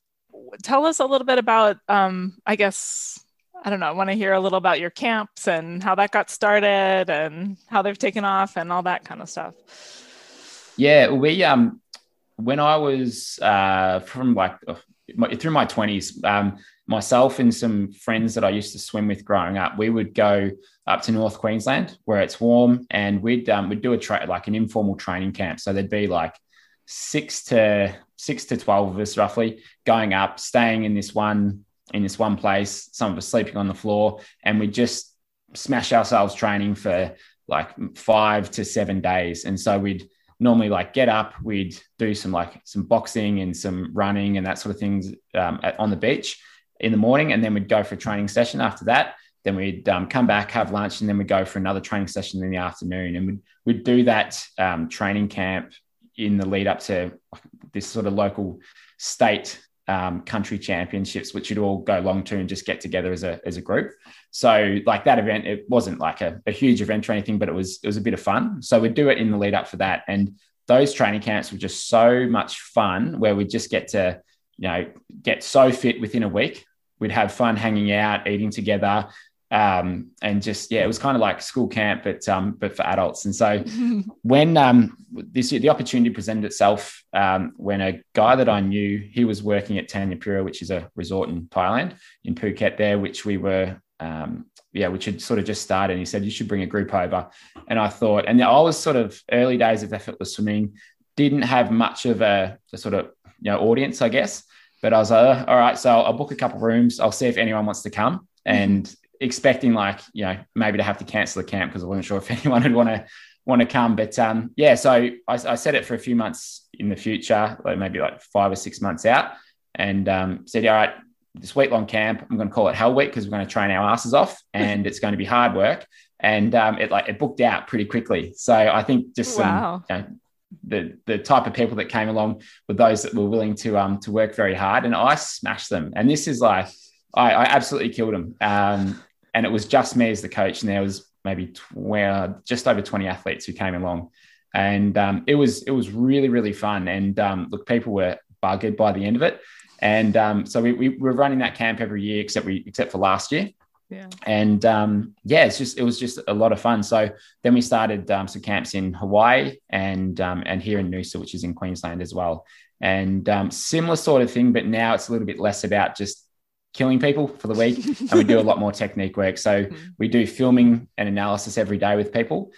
tell us a little bit about, um, I guess, I don't know, I want to hear a little about your camps and how that got started and how they've taken off and all that kind of stuff. Yeah, we, um, when I was uh, from like, my, through my twenties, um, myself and some friends that I used to swim with growing up, we would go up to North Queensland where it's warm, and we'd um, we'd do a tra- like an informal training camp. So there'd be like six to six to twelve of us roughly going up, staying in this one in this one place. Some of us sleeping on the floor, and we just smash ourselves training for like five to seven days. And so we'd normally like get up, we'd do some like some boxing and some running and that sort of things um, at, on the beach in the morning. And then we'd go for a training session after that. Then we'd um, come back, have lunch, and then we'd go for another training session in the afternoon. And we'd, we'd do that um, training camp in the lead up to this sort of local state um, country championships, which you'd all go along to and just get together as a, as a group. So like that event, it wasn't like a, a huge event or anything, but it was, it was a bit of fun. So we'd do it in the lead up for that. And those training camps were just so much fun, where we'd just get to, you know, get so fit within a week. We'd have fun hanging out, eating together, um, and just, yeah, it was kind of like school camp, but um, but for adults. And so when um, this the opportunity presented itself, um, when a guy that I knew, he was working at Tanya Pura, which is a resort in Thailand, in Phuket there, which we were, um, yeah, which had sort of just started. And he said, you should bring a group over. And I thought, and I was sort of early days of Effortless Swimming, didn't have much of a, a sort of, you know, audience, I guess. But I was like, all right, so I'll book a couple of rooms. I'll see if anyone wants to come, and mm-hmm. expecting like, you know, maybe to have to cancel the camp because I wasn't sure if anyone would want to want to come. But um, yeah, so I, I set it for a few months in the future, like maybe like five or six months out, and um, said, all right, this week-long camp, I'm going to call it Hell Week because we're going to train our asses off and it's going to be hard work. And um, it like it booked out pretty quickly. So I think just some, wow. you know, the the type of people that came along were those that were willing to um to work very hard, and I smashed them. And this is like I, I absolutely killed them. Um, and it was just me as the coach, and there was maybe tw- just over twenty athletes who came along, and um it was it was really really fun. And um look, people were buggered by the end of it, and um so we, we were running that camp every year except we except for last year. Yeah. And um, yeah, it's just, it was just a lot of fun. So then we started um, some camps in Hawaii and, um, and here in Noosa, which is in Queensland as well. And um, similar sort of thing, but now it's a little bit less about just killing people for the week. And we do a lot more technique work. So mm-hmm. we do filming and analysis every day with people.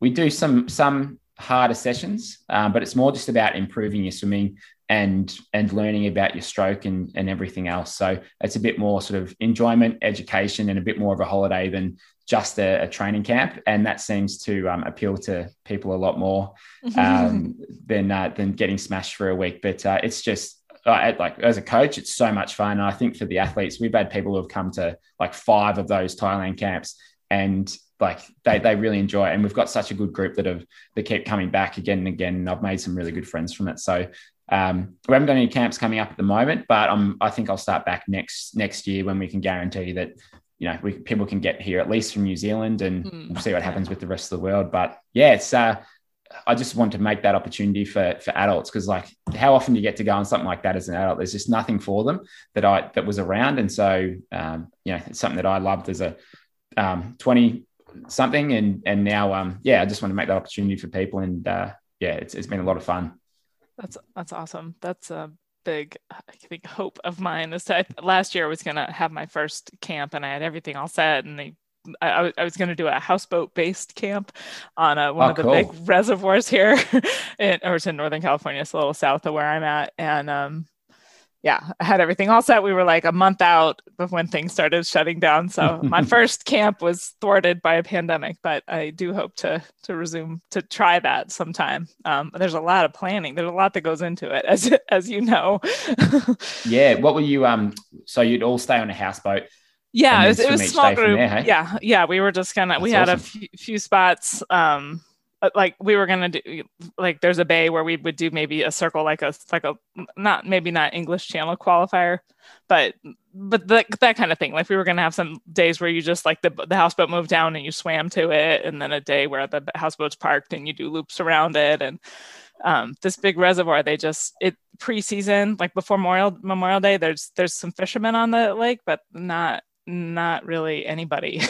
We do some, some harder sessions, um, but it's more just about improving your swimming and and learning about your stroke and, and everything else. So it's a bit more sort of enjoyment, education, and a bit more of a holiday than just a, a training camp. And that seems to um, appeal to people a lot more um, than uh, than getting smashed for a week. But uh, it's just, uh, like as a coach, it's so much fun. And I think for the athletes, we've had people who have come to like five of those Thailand camps, and like they they really enjoy it. And we've got such a good group that have that keep coming back again and again. And I've made some really good friends from it. So Um, we haven't got any camps coming up at the moment, but um, I think I'll start back next next year when we can guarantee that, you know, we, people can get here at least from New Zealand, and mm. we'll see what happens with the rest of the world. But yeah, it's uh, I just want to make that opportunity for for adults, because like how often do you get to go on something like that as an adult? There's just nothing for them that I that was around, and so um, you know, it's something that I loved as a um, twenty something, and and now um, yeah, I just want to make that opportunity for people, and uh, yeah, it's it's been a lot of fun. That's that's awesome. That's a big, I think, hope of mine. This time, last year I was going to have my first camp and I had everything all set, and they, I, I was going to do a houseboat-based camp on a, one oh, of the cool. big reservoirs here, in, or it's in Northern California. It's a little south of where I'm at, and um, yeah, I had everything all set. We were like a month out of when things started shutting down, so my first camp was thwarted by a pandemic. But I do hope to to resume to try that sometime. Um, there's a lot of planning. There's a lot that goes into it, as as you know. Yeah. What were you? Um. So you'd all stay on a houseboat. Yeah, it was, it was a small group. There, hey? Yeah, yeah, we were just kind of, we had awesome. a few, few spots, um, like we were going to do, like there's a bay where we would do maybe a circle, like a, like a, not, maybe not English Channel qualifier, but, but the, that kind of thing. Like we were going to have some days where you just like the, the houseboat moved down and you swam to it. And then a day where the houseboat's parked and you do loops around it. And um, this big reservoir, they just, it pre-season, like before Memorial, Memorial Day, there's, there's some fishermen on the lake, but not, not really anybody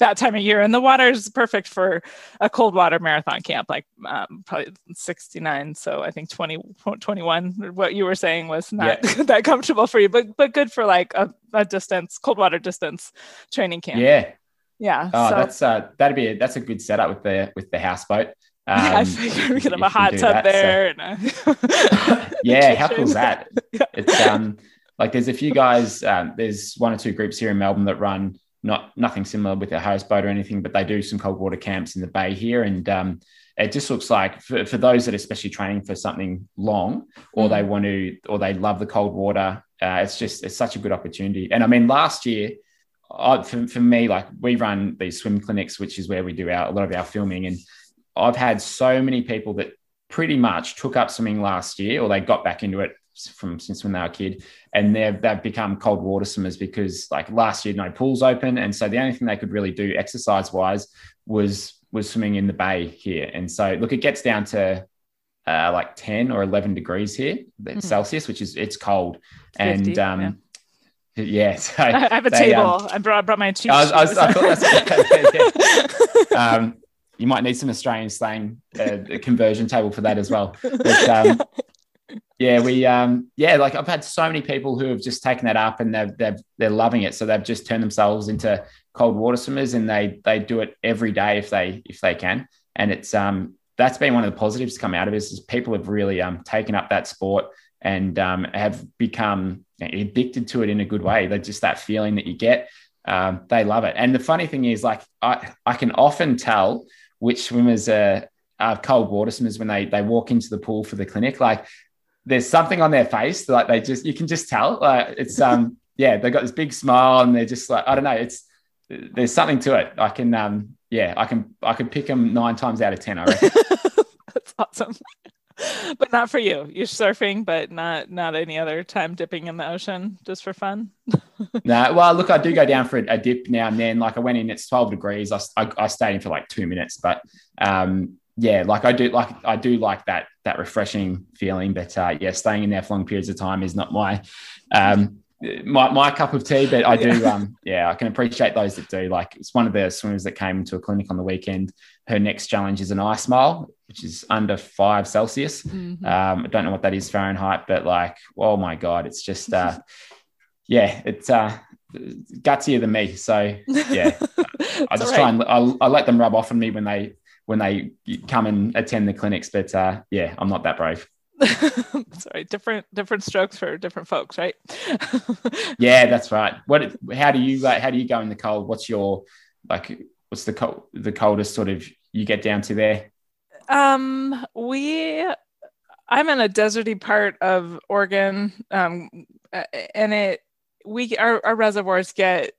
that time of year. And the water is perfect for a cold water marathon camp, like um, probably sixty-nine. So I think twenty, twenty-one, what you were saying was not yeah. that comfortable for you, but but good for like a, a distance, cold water distance training camp. Yeah. Yeah. Oh, so. that's uh, that'd be, a, that's a good setup with the, with the houseboat. Um, yeah, I figured we could have a hot tub that, there. So. And a yeah. How cool is that? Yeah. It's, um, Like there's a few guys, um, there's one or two groups here in Melbourne that run not nothing similar with their houseboat or anything, but they do some cold water camps in the bay here. And um, it just looks like for, for those that are especially training for something long, or mm-hmm. they want to, or they love the cold water, uh, it's just, it's such a good opportunity. And I mean, last year, I, for, for me, like we run these swim clinics, which is where we do our, a lot of our filming. And I've had so many people that pretty much took up swimming last year, or they got back into it from since when they were a kid, and they've, they've become cold water swimmers because like last year no pools open, and so the only thing they could really do exercise wise was was swimming in the bay here. And so look, it gets down to uh like ten or eleven degrees here mm-hmm. Celsius, which is it's cold. fifty, and um yeah. Yeah, so I have a they, table. Um, I brought brought my cheat. I, was, I, was, I thought that's yeah, yeah. Um, you might need some Australian slang uh, conversion table for that as well. But, um, yeah, we um, yeah, like I've had so many people who have just taken that up and they've, they've they're loving it. So they've just turned themselves into cold water swimmers, and they they do it every day if they if they can. And it's um that's been one of the positives to come out of this is people have really um taken up that sport and um have become addicted to it in a good way. They're just that feeling that you get. Um, they love it. And the funny thing is, like I I can often tell which swimmers are, are cold water swimmers when they they walk into the pool for the clinic. Like there's something on their face that like they just, you can just tell like it's, um, yeah, they've got this big smile and they're just like, I don't know. It's, there's something to it. I can, um, yeah, I can, I can pick them nine times out of ten. I reckon. That's awesome. But not for you. You're surfing, but not, not any other time dipping in the ocean just for fun. No, well, look, I do go down for a, a dip now and then. Like I went in, it's twelve degrees. I, I, I stayed in for like two minutes, but, um, yeah, like I do, like I do like that that refreshing feeling. But uh, yeah, staying in there for long periods of time is not my um, my, my cup of tea. But I do, yeah. Um, yeah, I can appreciate those that do. Like it's one of the swimmers that came to a clinic on the weekend. Her next challenge is an ice mile, which is under five Celsius. Mm-hmm. Um, I don't know what that is Fahrenheit, but like, oh my god, it's just uh, yeah, it's uh, gutsier than me. So yeah, I just right. try and I let them rub off on me when they. when they come and attend the clinics, but uh, yeah, I'm not that brave. Sorry, different different strokes for different folks, right? Yeah, that's right. What? How do you like? How do you go in the cold? What's your like? What's the cold, the coldest sort of you get down to there? Um, we, I'm in a deserty part of Oregon, um, and it we our, our reservoirs get.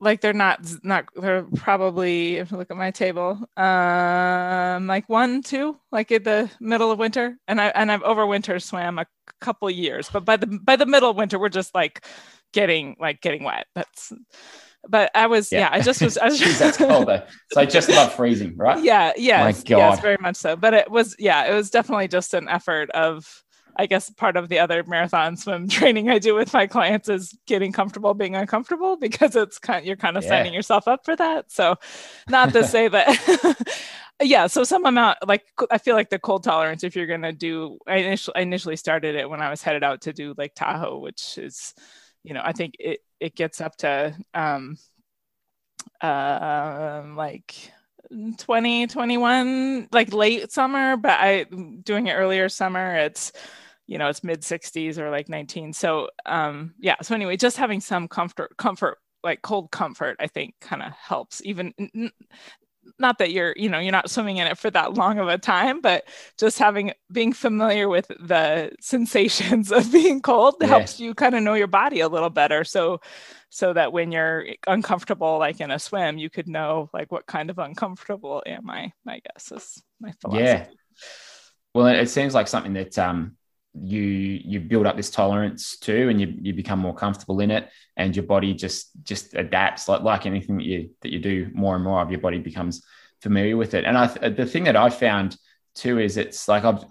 Like they're not, not, they're probably, if you look at my table, um, like one, two, like in the middle of winter. And I, and I've overwinter swam a couple years, but by the, by the middle of winter, we're just like getting, like getting wet. That's, but I was, yeah, yeah I just was, I was just, that's cold though. So I just love freezing, right? Yeah. Yeah. Yes, very much so. But it was, yeah, it was definitely just an effort of, I guess part of the other marathon swim training I do with my clients is getting comfortable being uncomfortable because it's kind of, you're kind of yeah. signing yourself up for that. So not to say that Yeah. So some amount, like, I feel like the cold tolerance, if you're going to do, I initially, I initially started it when I was headed out to do Lake Tahoe, which is, you know, I think it, it gets up to um, uh, like twenty, twenty-one, like late summer, but I doing it earlier summer, it's, you know, it's mid sixties or like nineteen. So um, yeah. So anyway, just having some comfort, comfort, like cold comfort, I think kind of helps. Even n- not that you're, you know, you're not swimming in it for that long of a time, but just having, being familiar with the sensations of being cold yeah. helps you kind of know your body a little better. So, so that when you're uncomfortable, like in a swim, you could know like, what kind of uncomfortable am I, I guess is my philosophy. Yeah. Well, it seems like something that, um, you, you build up this tolerance to, and you, you become more comfortable in it, and your body just, just adapts like, like anything that you, that you do more and more of, your body becomes familiar with it. And I, the thing that I found too, is it's like, I've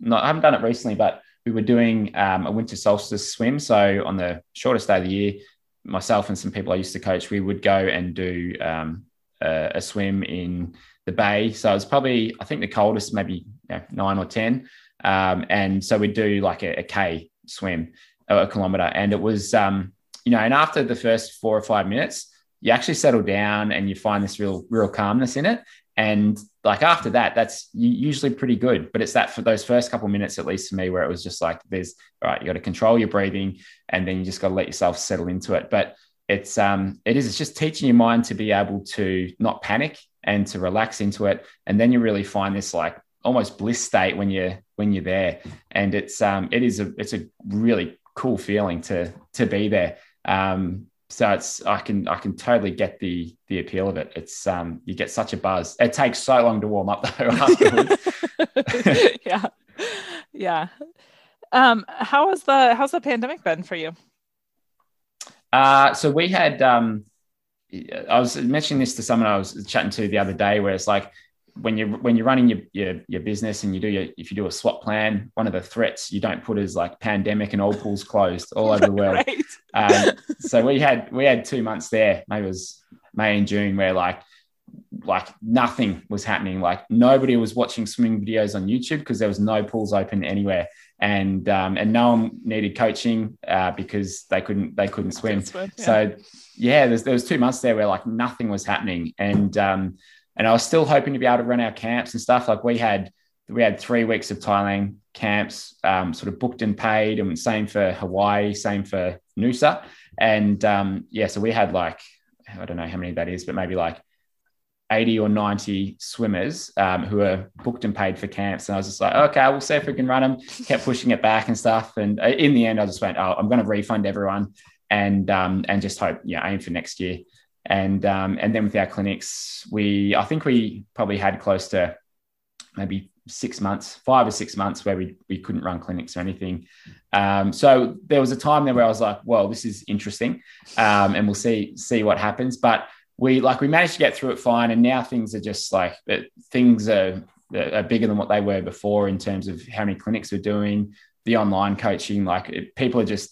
not, I haven't done it recently, but we were doing um, a winter solstice swim. So on the shortest day of the year, myself and some people I used to coach, we would go and do um, a, a swim in the bay. So it was probably, I think the coldest, maybe you know, nine or ten. Um, and so we do like a, a K swim, a kilometer. And it was, um, you know, and after the first four or five minutes, you actually settle down and you find this real, real calmness in it. And like, after that, that's usually pretty good, but it's that for those first couple of minutes, at least for me, where it was just like, there's all right, you got to control your breathing, and then you just got to let yourself settle into it. But it's, um, it is, it's just teaching your mind to be able to not panic and to relax into it. And then you really find this like almost bliss state when you're, when you're there. And it's, um, it is a, it's a really cool feeling to, to be there. Um, so it's, I can, I can totally get the, the appeal of it. It's, um, you get such a buzz. It takes so long to warm up though. Afterwards. yeah. Yeah. Um, how was the, how's the pandemic been for you? Uh, so we had, um, I was mentioning this to someone I was chatting to the other day, where it's like, when you're, when you're running your, your, your business and you do your, if you do a SWOT plan, one of the threats you don't put is like pandemic and all pools closed all over the world. Right. Um, so we had, we had two months there, maybe it was May and June, where like, like nothing was happening. Like nobody was watching swimming videos on YouTube because there was no pools open anywhere. And, um, and no one needed coaching, uh, because they couldn't, they couldn't swim. swim yeah. So yeah, there's, there was two months there where like nothing was happening. And, um, And I was still hoping to be able to run our camps and stuff. Like we had, we had three weeks of Thailand camps, um, sort of booked and paid, and same for Hawaii, same for Noosa. And um, yeah, so we had like, I don't know how many that is, but maybe like eighty or ninety swimmers um, who were booked and paid for camps. And I was just like, okay, we'll see if we can run them. Kept pushing it back and stuff. And in the end, I just went, oh, I'm going to refund everyone and um, and just hope, yeah, aim for next year. And, um, and then with our clinics, we, I think we probably had close to maybe six months, five or six months where we, we couldn't run clinics or anything. Um, so there was a time there where I was like, well, this is interesting. Um, and we'll see, see what happens, but we, like, we managed to get through it fine. And now things are just like, things are, are bigger than what they were before in terms of how many clinics we're doing, the online coaching, like it, people are just,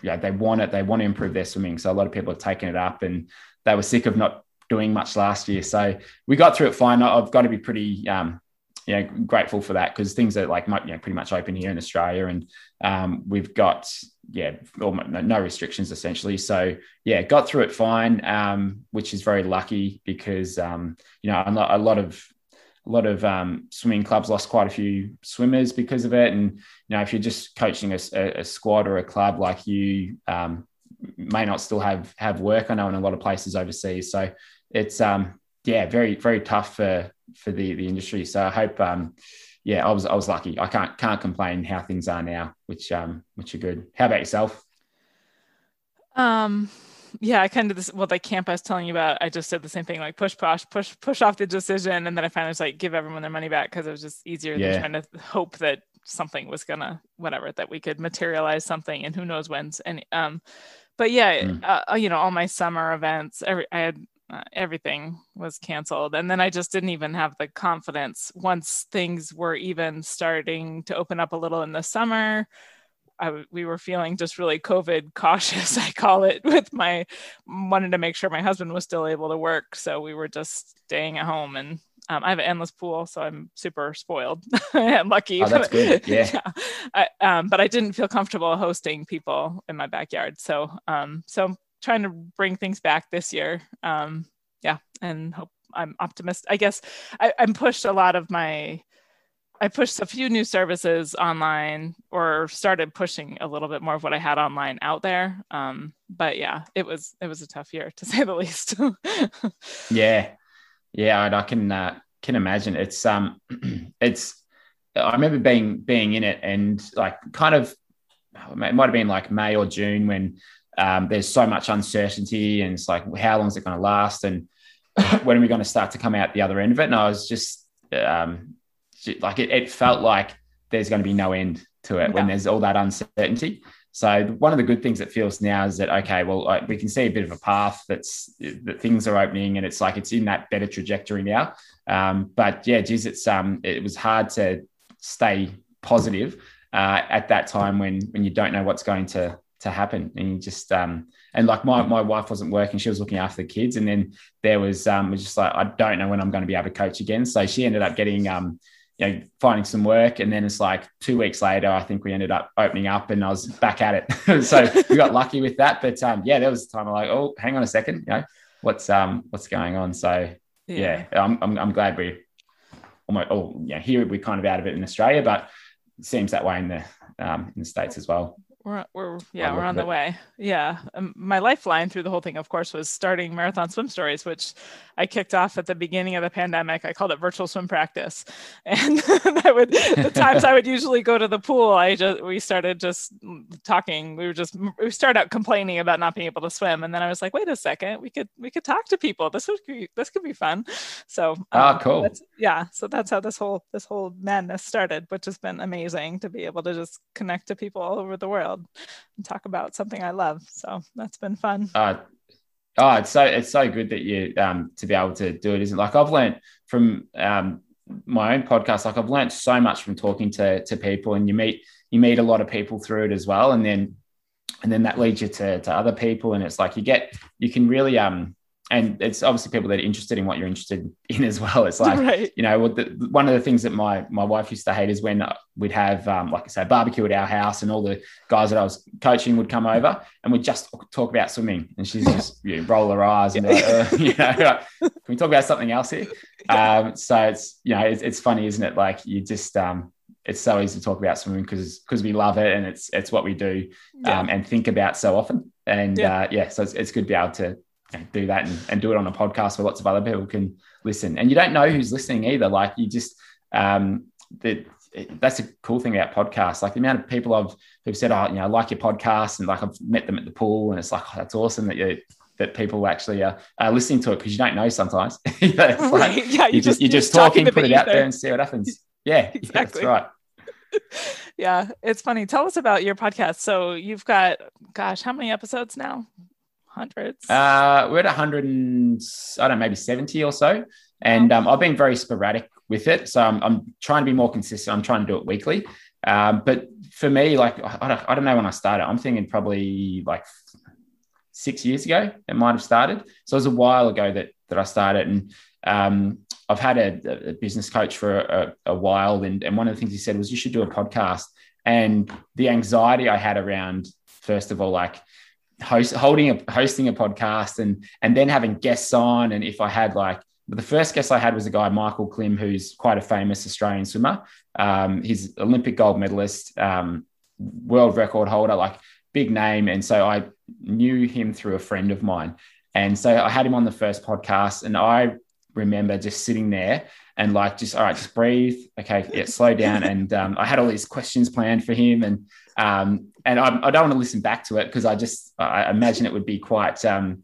yeah, they want it, they want to improve their swimming. So a lot of people have taken it up, and they were sick of not doing much last year. So we got through it fine. I've got to be pretty, um, you know, grateful for that, because things are like, you know, pretty much open here in Australia, and um, we've got, yeah, almost no restrictions essentially. So yeah, got through it fine, um, which is very lucky, because, um, you know, a lot of, a lot of um, swimming clubs lost quite a few swimmers because of it. And, you know, if you're just coaching a, a squad or a club, like you, um, may not still have have work, I know, in a lot of places overseas. So it's um yeah very very tough for for the the industry. So I hope um yeah I was I was lucky. I can't can't complain how things are now, which um which are good. How about yourself? Um yeah I kind of this well the camp I was telling you about, I just did the same thing, like push push push push off the decision, and then I finally just like give everyone their money back, because it was just easier yeah. than trying to hope that something was gonna whatever that we could materialize something, and who knows when's and um But yeah, mm. uh, you know, all my summer events, every, I had uh, everything was canceled. And then I just didn't even have the confidence once things were even starting to open up a little in the summer. I, we were feeling just really COVID cautious, I call it, with my, wanted to make sure my husband was still able to work. So we were just staying at home and Um, I have an endless pool, so I'm super spoiled and lucky. Oh, that's good. Yeah. yeah. I, um, but I didn't feel comfortable hosting people in my backyard. So, um, so I'm trying to bring things back this year. Um, yeah. And hope I'm optimistic. I guess I, I'm pushed a lot of my, I pushed a few new services online, or started pushing a little bit more of what I had online out there. Um, but yeah, it was, it was a tough year, to say the least. yeah. Yeah. And I can, uh, can imagine it's, um, it's, I remember being, being in it and like kind of, it might've been like May or June when um, there's so much uncertainty and it's like, how long is it going to last? And when are we going to start to come out the other end of it? And I was just, um, like it, it felt like there's going to be no end to it yeah. when there's all that uncertainty. So one of the good things that feels now is that, okay, well, I, we can see a bit of a path that's that things are opening, and it's like, it's in that better trajectory now. Um, but yeah, geez, it's, um, it was hard to stay positive uh, at that time when, when you don't know what's going to, to happen. And you just, um, and like my, my wife wasn't working, she was looking after the kids. And then there was, um, was just like, I don't know when I'm going to be able to coach again. So she ended up getting, um, you know, finding some work. And then it's like two weeks later, I think we ended up opening up and I was back at it. So we got lucky with that. But um, yeah, there was a time I'm like, oh, hang on a second, you know, what's, um, what's going on? So yeah, yeah I'm, I'm, I'm glad we almost, oh yeah, here we're kind of out of it in Australia, but it seems that way in the, um, in the States as well. We're, we're yeah, we're on the way. Yeah. Um, my lifeline through the whole thing, of course, was starting Marathon Swim Stories, which I kicked off at the beginning of the pandemic. I called it virtual swim practice. And I would, the times I would usually go to the pool, I just, we started just talking. We were just, we started out complaining about not being able to swim. And then I was like, wait a second, we could, we could talk to people. This would be, this could be fun. So, um, ah, cool. That's, yeah. So that's how this whole, this whole madness started, which has been amazing to be able to just connect to people all over the world and talk about something I love. So that's been fun. Uh, oh, it's so it's so good that you um to be able to do it, isn't it? Like I've learned from um my own podcast, like I've learned so much from talking to to people, and you meet you meet a lot of people through it as well. And then and then that leads you to to other people. And it's like you get you can really um and it's obviously people that are interested in what you're interested in as well. It's like, right. you know, the, one of the things that my, my wife used to hate is when we'd have, um, like I say, barbecue at our house and all the guys that I was coaching would come over and we'd just talk about swimming. And she's just you know, roll her eyes and be like, uh, you know, like, can we talk about something else here? Um, so it's, you know, it's, it's funny, isn't it? Like you just, um, it's so easy to talk about swimming because, because we love it and it's, it's what we do yeah. um, and think about so often. And yeah, uh, yeah so it's, it's good to be able to, do that and, and do it on a podcast where lots of other people can listen, and you don't know who's listening either. Like you just um that that's a cool thing about podcasts, like the amount of people I've who've said, oh, you know, I like your podcast, and like I've met them at the pool and it's like, oh, that's awesome that you that people actually are, are listening to it, because you don't know sometimes. you know, it's right. like, yeah you just you're just talking, talking put it out there and see what happens. Yeah exactly yeah, that's right. Yeah it's funny. Tell us about your podcast. So you've got, gosh, how many episodes now? Hundreds. Uh, we're at one hundred and I don't know, maybe seventy or so. And um, I've been very sporadic with it. So I'm, I'm trying to be more consistent. I'm trying to do it weekly. Um, but for me, like, I don't, I don't know when I started. I'm thinking probably like six years ago, it might've started. So it was a while ago that, that I started. And um, I've had a, a business coach for a, a while. And, and one of the things he said was you should do a podcast. And the anxiety I had around, first of all, like, host holding a hosting a podcast and and then having guests on. And if I had like the first guest I had was a guy, Michael Klim, who's quite a famous Australian swimmer. Um, he's Olympic gold medalist, um, world record holder, like big name. And so I knew him through a friend of mine. And so I had him on the first podcast, and I remember just sitting there and like, just, all right, just breathe. Okay. Yeah. Slow down. And um, I had all these questions planned for him, and um, and I, I don't want to listen back to it because I just, I imagine it would be quite um,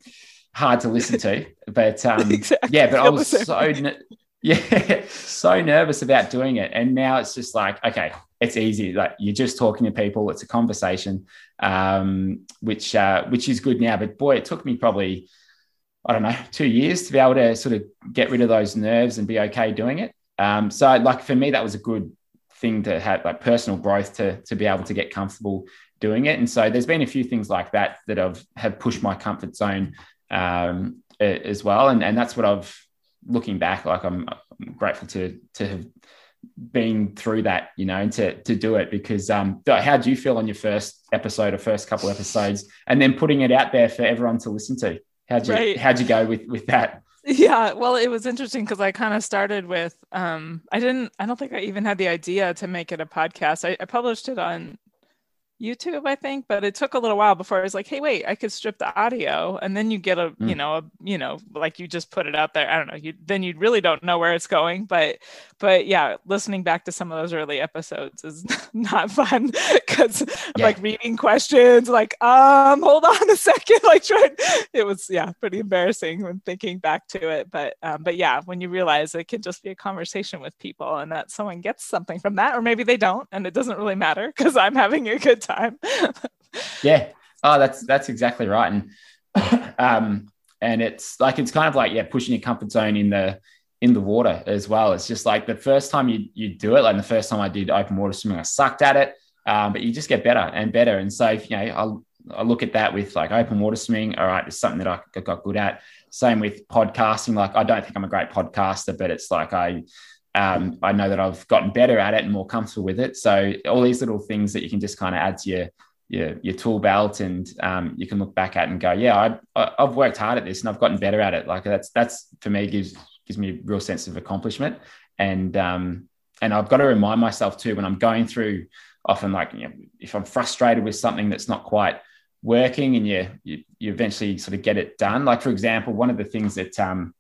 hard to listen to, but um, exactly. yeah, but I was so, ne- yeah, so nervous about doing it. And now it's just like, okay, it's easy. Like you're just talking to people. It's a conversation, um, which, uh, which is good now, but boy, it took me probably, I don't know, two years to be able to sort of get rid of those nerves and be okay doing it. Um, so like, for me, that was a good thing to have, like personal growth to, to be able to get comfortable doing it. And so there's been a few things like that that I've have pushed my comfort zone um, as well. And, and that's what I've looking back, like I'm, I'm grateful to to have been through that, you know, and to to do it, because um how do you feel on your first episode or first couple episodes, and then putting it out there for everyone to listen to? How'd you right. how'd you go with with that? Yeah, well, it was interesting because I kind of started with um I didn't I don't think I even had the idea to make it a podcast. I, I published it on YouTube, I think, but it took a little while before I was like, hey, wait, I could strip the audio, and then you get a, mm. you know, a, you know, like you just put it out there. I don't know. You, then you really don't know where it's going, but, but yeah, listening back to some of those early episodes is not fun because yeah. like reading questions, like, um, hold on a second. Like, trying, it was, yeah, pretty embarrassing when thinking back to it. But, um, but yeah, when you realize it can just be a conversation with people and that someone gets something from that, or maybe they don't, and it doesn't really matter because I'm having a good time. time yeah oh that's that's exactly right. And um and it's like it's kind of like yeah pushing your comfort zone in the in the water as well. It's just like the first time you you do it, like the first time I did open water swimming, I sucked at it, um but you just get better and better. And so if, you know, I'll I look at that with like open water swimming. All right, it's something that I got good at. Same with podcasting. Like I don't think I'm a great podcaster, but it's like I Um, I know that I've gotten better at it and more comfortable with it. So all these little things that you can just kind of add to your your, your tool belt, and um, you can look back at and go, yeah, I, I've worked hard at this and I've gotten better at it. Like that's that's for me gives gives me a real sense of accomplishment. And um, and I've got to remind myself too when I'm going through often, like, you know, if I'm frustrated with something that's not quite working, and you you, you eventually sort of get it done. Like for example, one of the things that um,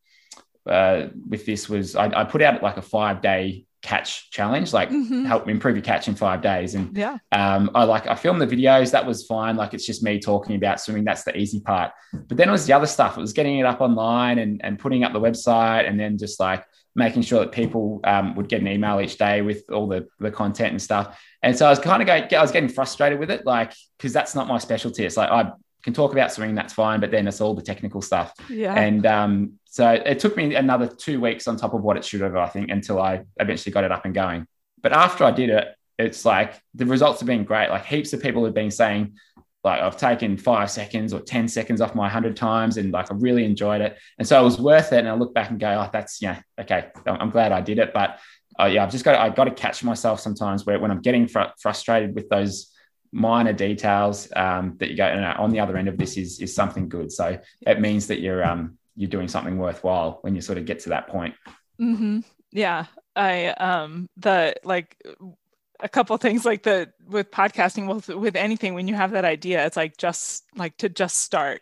Uh, with this was I, I put out like a five day catch challenge, like mm-hmm. help me improve your catch in five days. And yeah, um, I like I filmed the videos. That was fine. Like it's just me talking about swimming. That's the easy part. But then it was the other stuff. It was getting it up online and and putting up the website, and then just like making sure that people um, would get an email each day with all the the content and stuff. And so I was kind of going. I was getting frustrated with it, like because that's not my specialty. It's like I can talk about swimming, that's fine, but then it's all the technical stuff. Yeah. And um, so it took me another two weeks on top of what it should have, I think, until I eventually got it up and going. But after I did it, it's like the results have been great. Like heaps of people have been saying, like, I've taken five seconds or ten seconds off my one hundred times, and like I really enjoyed it. And so it was worth it. And I look back and go, oh, that's, yeah, okay, I'm glad I did it. But uh, yeah, I've just got to, I've got to catch myself sometimes where when I'm getting fr- frustrated with those minor details um, that you go, no, no, on the other end of this is is something good. So it means that you're um, you're doing something worthwhile when you sort of get to that point. Mm-hmm. Yeah, I um the like a couple of things like the with podcasting, with with anything, when you have that idea, it's like just like to just start,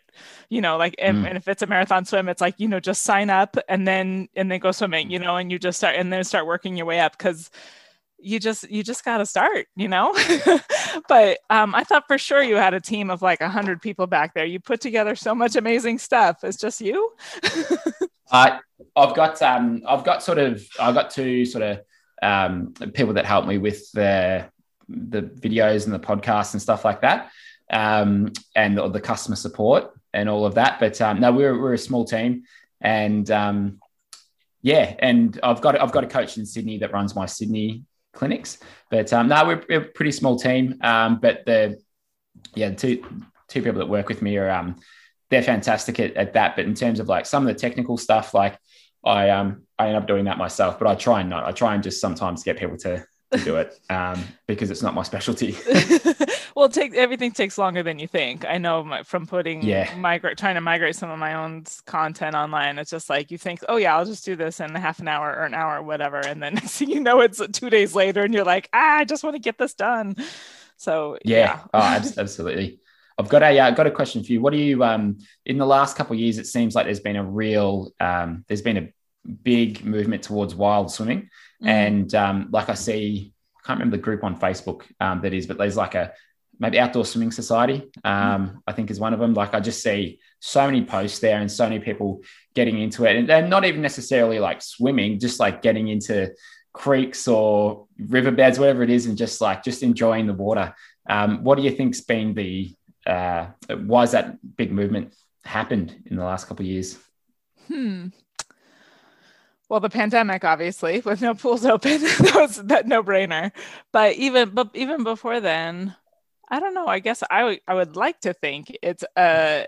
you know, like if, mm. and if it's a marathon swim, it's like, you know, just sign up and then and then go swimming, you know, and you just start and then start working your way up, because you just, you just got to start, you know, but um, I thought for sure you had a team of like a hundred people back there. You put together so much amazing stuff. It's just you. uh, I've got, um, I've got sort of, I've got two sort of um, people that help me with the, the videos and the podcasts and stuff like that. Um, and the, the customer support and all of that. But um, no, we're, we're a small team, and um, yeah. And I've got, I've got a coach in Sydney that runs my Sydney clinics, but um no we're, we're a pretty small team, um but the yeah two two people that work with me are um they're fantastic at, at that. But in terms of like some of the technical stuff, like I um I end up doing that myself, but I try and not I try and just sometimes get people to, to do it um because it's not my specialty. Well, it take, everything takes longer than you think. I know my, from putting, yeah. migrate, trying to migrate some of my own content online, it's just like, you think, oh yeah, I'll just do this in half an hour or an hour or whatever. And then next thing you know, it's two days later and you're like, ah, I just want to get this done. So yeah, yeah. Oh, absolutely. I've got a, uh, got a question for you. What do you, um, in the last couple of years, it seems like there's been a real, um, there's been a big movement towards wild swimming. Mm. And um, like I see, I can't remember the group on Facebook um, that is, but there's like a, maybe Outdoor Swimming Society, um, I think is one of them. Like I just see so many posts there and so many people getting into it, and they're not even necessarily like swimming, just like getting into creeks or riverbeds, whatever it is, and just like just enjoying the water. Um, what do you think's been the, uh, why has that big movement happened in the last couple of years? Hmm. Well, the pandemic, obviously, with no pools open, that was that no brainer. But even, but even before then, I don't know. I guess I, w- I would like to think it's uh,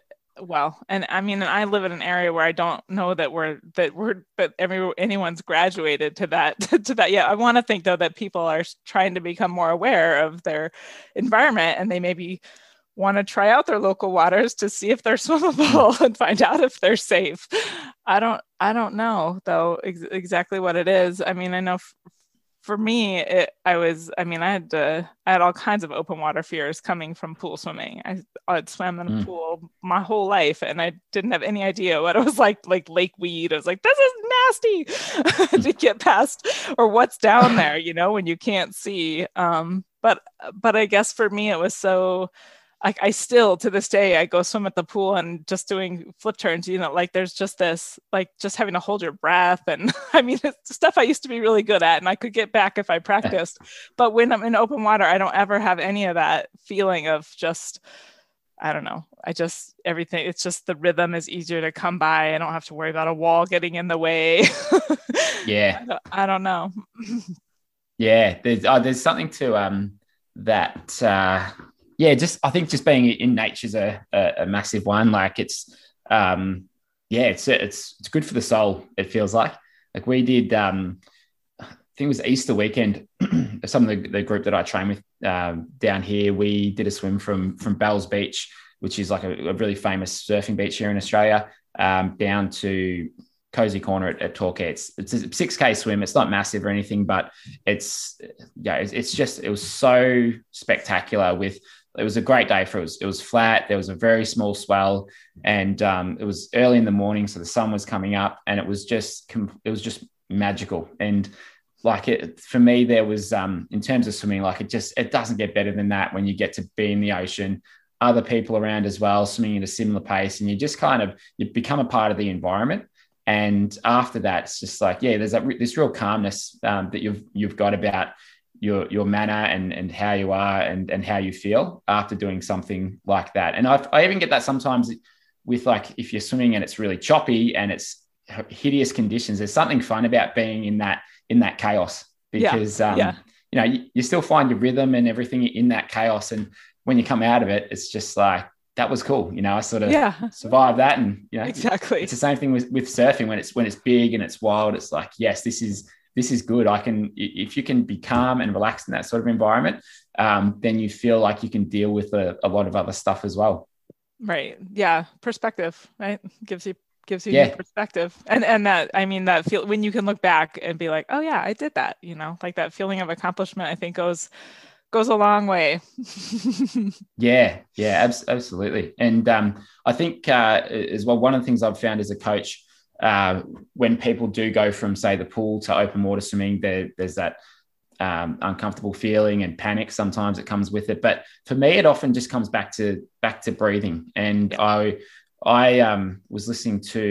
well. And I mean, I live in an area where I don't know that we're that we're that every anyone's graduated to that to that yet. I want to think though that people are trying to become more aware of their environment, and they maybe want to try out their local waters to see if they're swimmable and find out if they're safe. I don't I don't know though ex- exactly what it is. I mean, I know. F- For me, it, I was, I mean, I had to, I had all kinds of open water fears coming from pool swimming. I, I'd swam in a mm. pool my whole life, and I didn't have any idea what it was like, like lake weed. I was like, this is nasty to get past, or what's down there, you know, when you can't see. Um, but, but I guess for me, it was so, like, I still, to this day, I go swim at the pool and just doing flip turns, you know, like there's just this, like just having to hold your breath. And I mean, it's stuff I used to be really good at and I could get back if I practiced, but when I'm in open water, I don't ever have any of that feeling of just, I don't know. I just, everything, it's just the rhythm is easier to come by. I don't have to worry about a wall getting in the way. Yeah. I, don't, I don't know. Yeah. There's, oh, there's something to um that, uh, yeah, just I think just being in nature is a, a, a massive one. Like it's, um, yeah, it's it's it's good for the soul. It feels like like we did. Um, I think it was Easter weekend. Some of the, the group that I train with um, down here, we did a swim from from Bells Beach, which is like a, a really famous surfing beach here in Australia, um, down to Cozy Corner at, at Torquay. It's it's a six K swim. It's not massive or anything, but it's yeah, it's, it's just it was so spectacular with. It was a great day for us. It was flat. There was a very small swell, and um, it was early in the morning, so the sun was coming up, and it was just it was just magical. And like it for me, there was um, in terms of swimming, like it just it doesn't get better than that when you get to be in the ocean, other people around as well, swimming at a similar pace, and you just kind of you become a part of the environment. And after that, it's just like yeah, there's that, this real calmness um, that you've you've got about. your your manner and and how you are and and how you feel after doing something like that. And I've, I even get that sometimes with like if you're swimming and it's really choppy and it's hideous conditions, there's something fun about being in that in that chaos because yeah. Um, yeah. you know you, you still find your rhythm and everything in that chaos, and when you come out of it it's just like that was cool, you know, I sort of yeah. survived that. And you know exactly it's the same thing with, with surfing when it's when it's big and it's wild, it's like yes this is This is good. I can, if you can be calm and relaxed in that sort of environment, um, then you feel like you can deal with a, a lot of other stuff as well. Right. Yeah. Perspective, right? Gives you, gives you yeah. perspective. And, and that, I mean, that feel when you can look back and be like, oh yeah, I did that, you know, like that feeling of accomplishment, I think goes, goes a long way. yeah. Yeah, abs- absolutely. And um, I think uh, as well, one of the things I've found as a coach, Uh, when people do go from, say, the pool to open water swimming, there, there's that um, uncomfortable feeling and panic. Sometimes it comes with it, but for me, it often just comes back to back to breathing. And yeah. I, I um, was listening to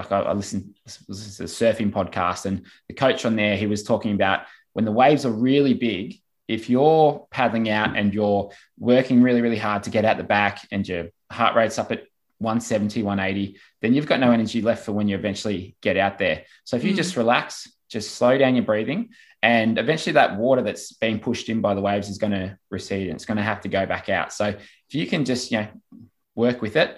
like I, I listened, listened to a surfing podcast, and the coach on there, he was talking about when the waves are really big. If you're paddling out and you're working really, really hard to get out the back, and your heart rate's up at one seventy, one eighty, then you've got no energy left for when you eventually get out there. So if you mm. just relax, just slow down your breathing, and eventually that water that's being pushed in by the waves is going to recede and it's going to have to go back out. So if you can just, you know, work with it,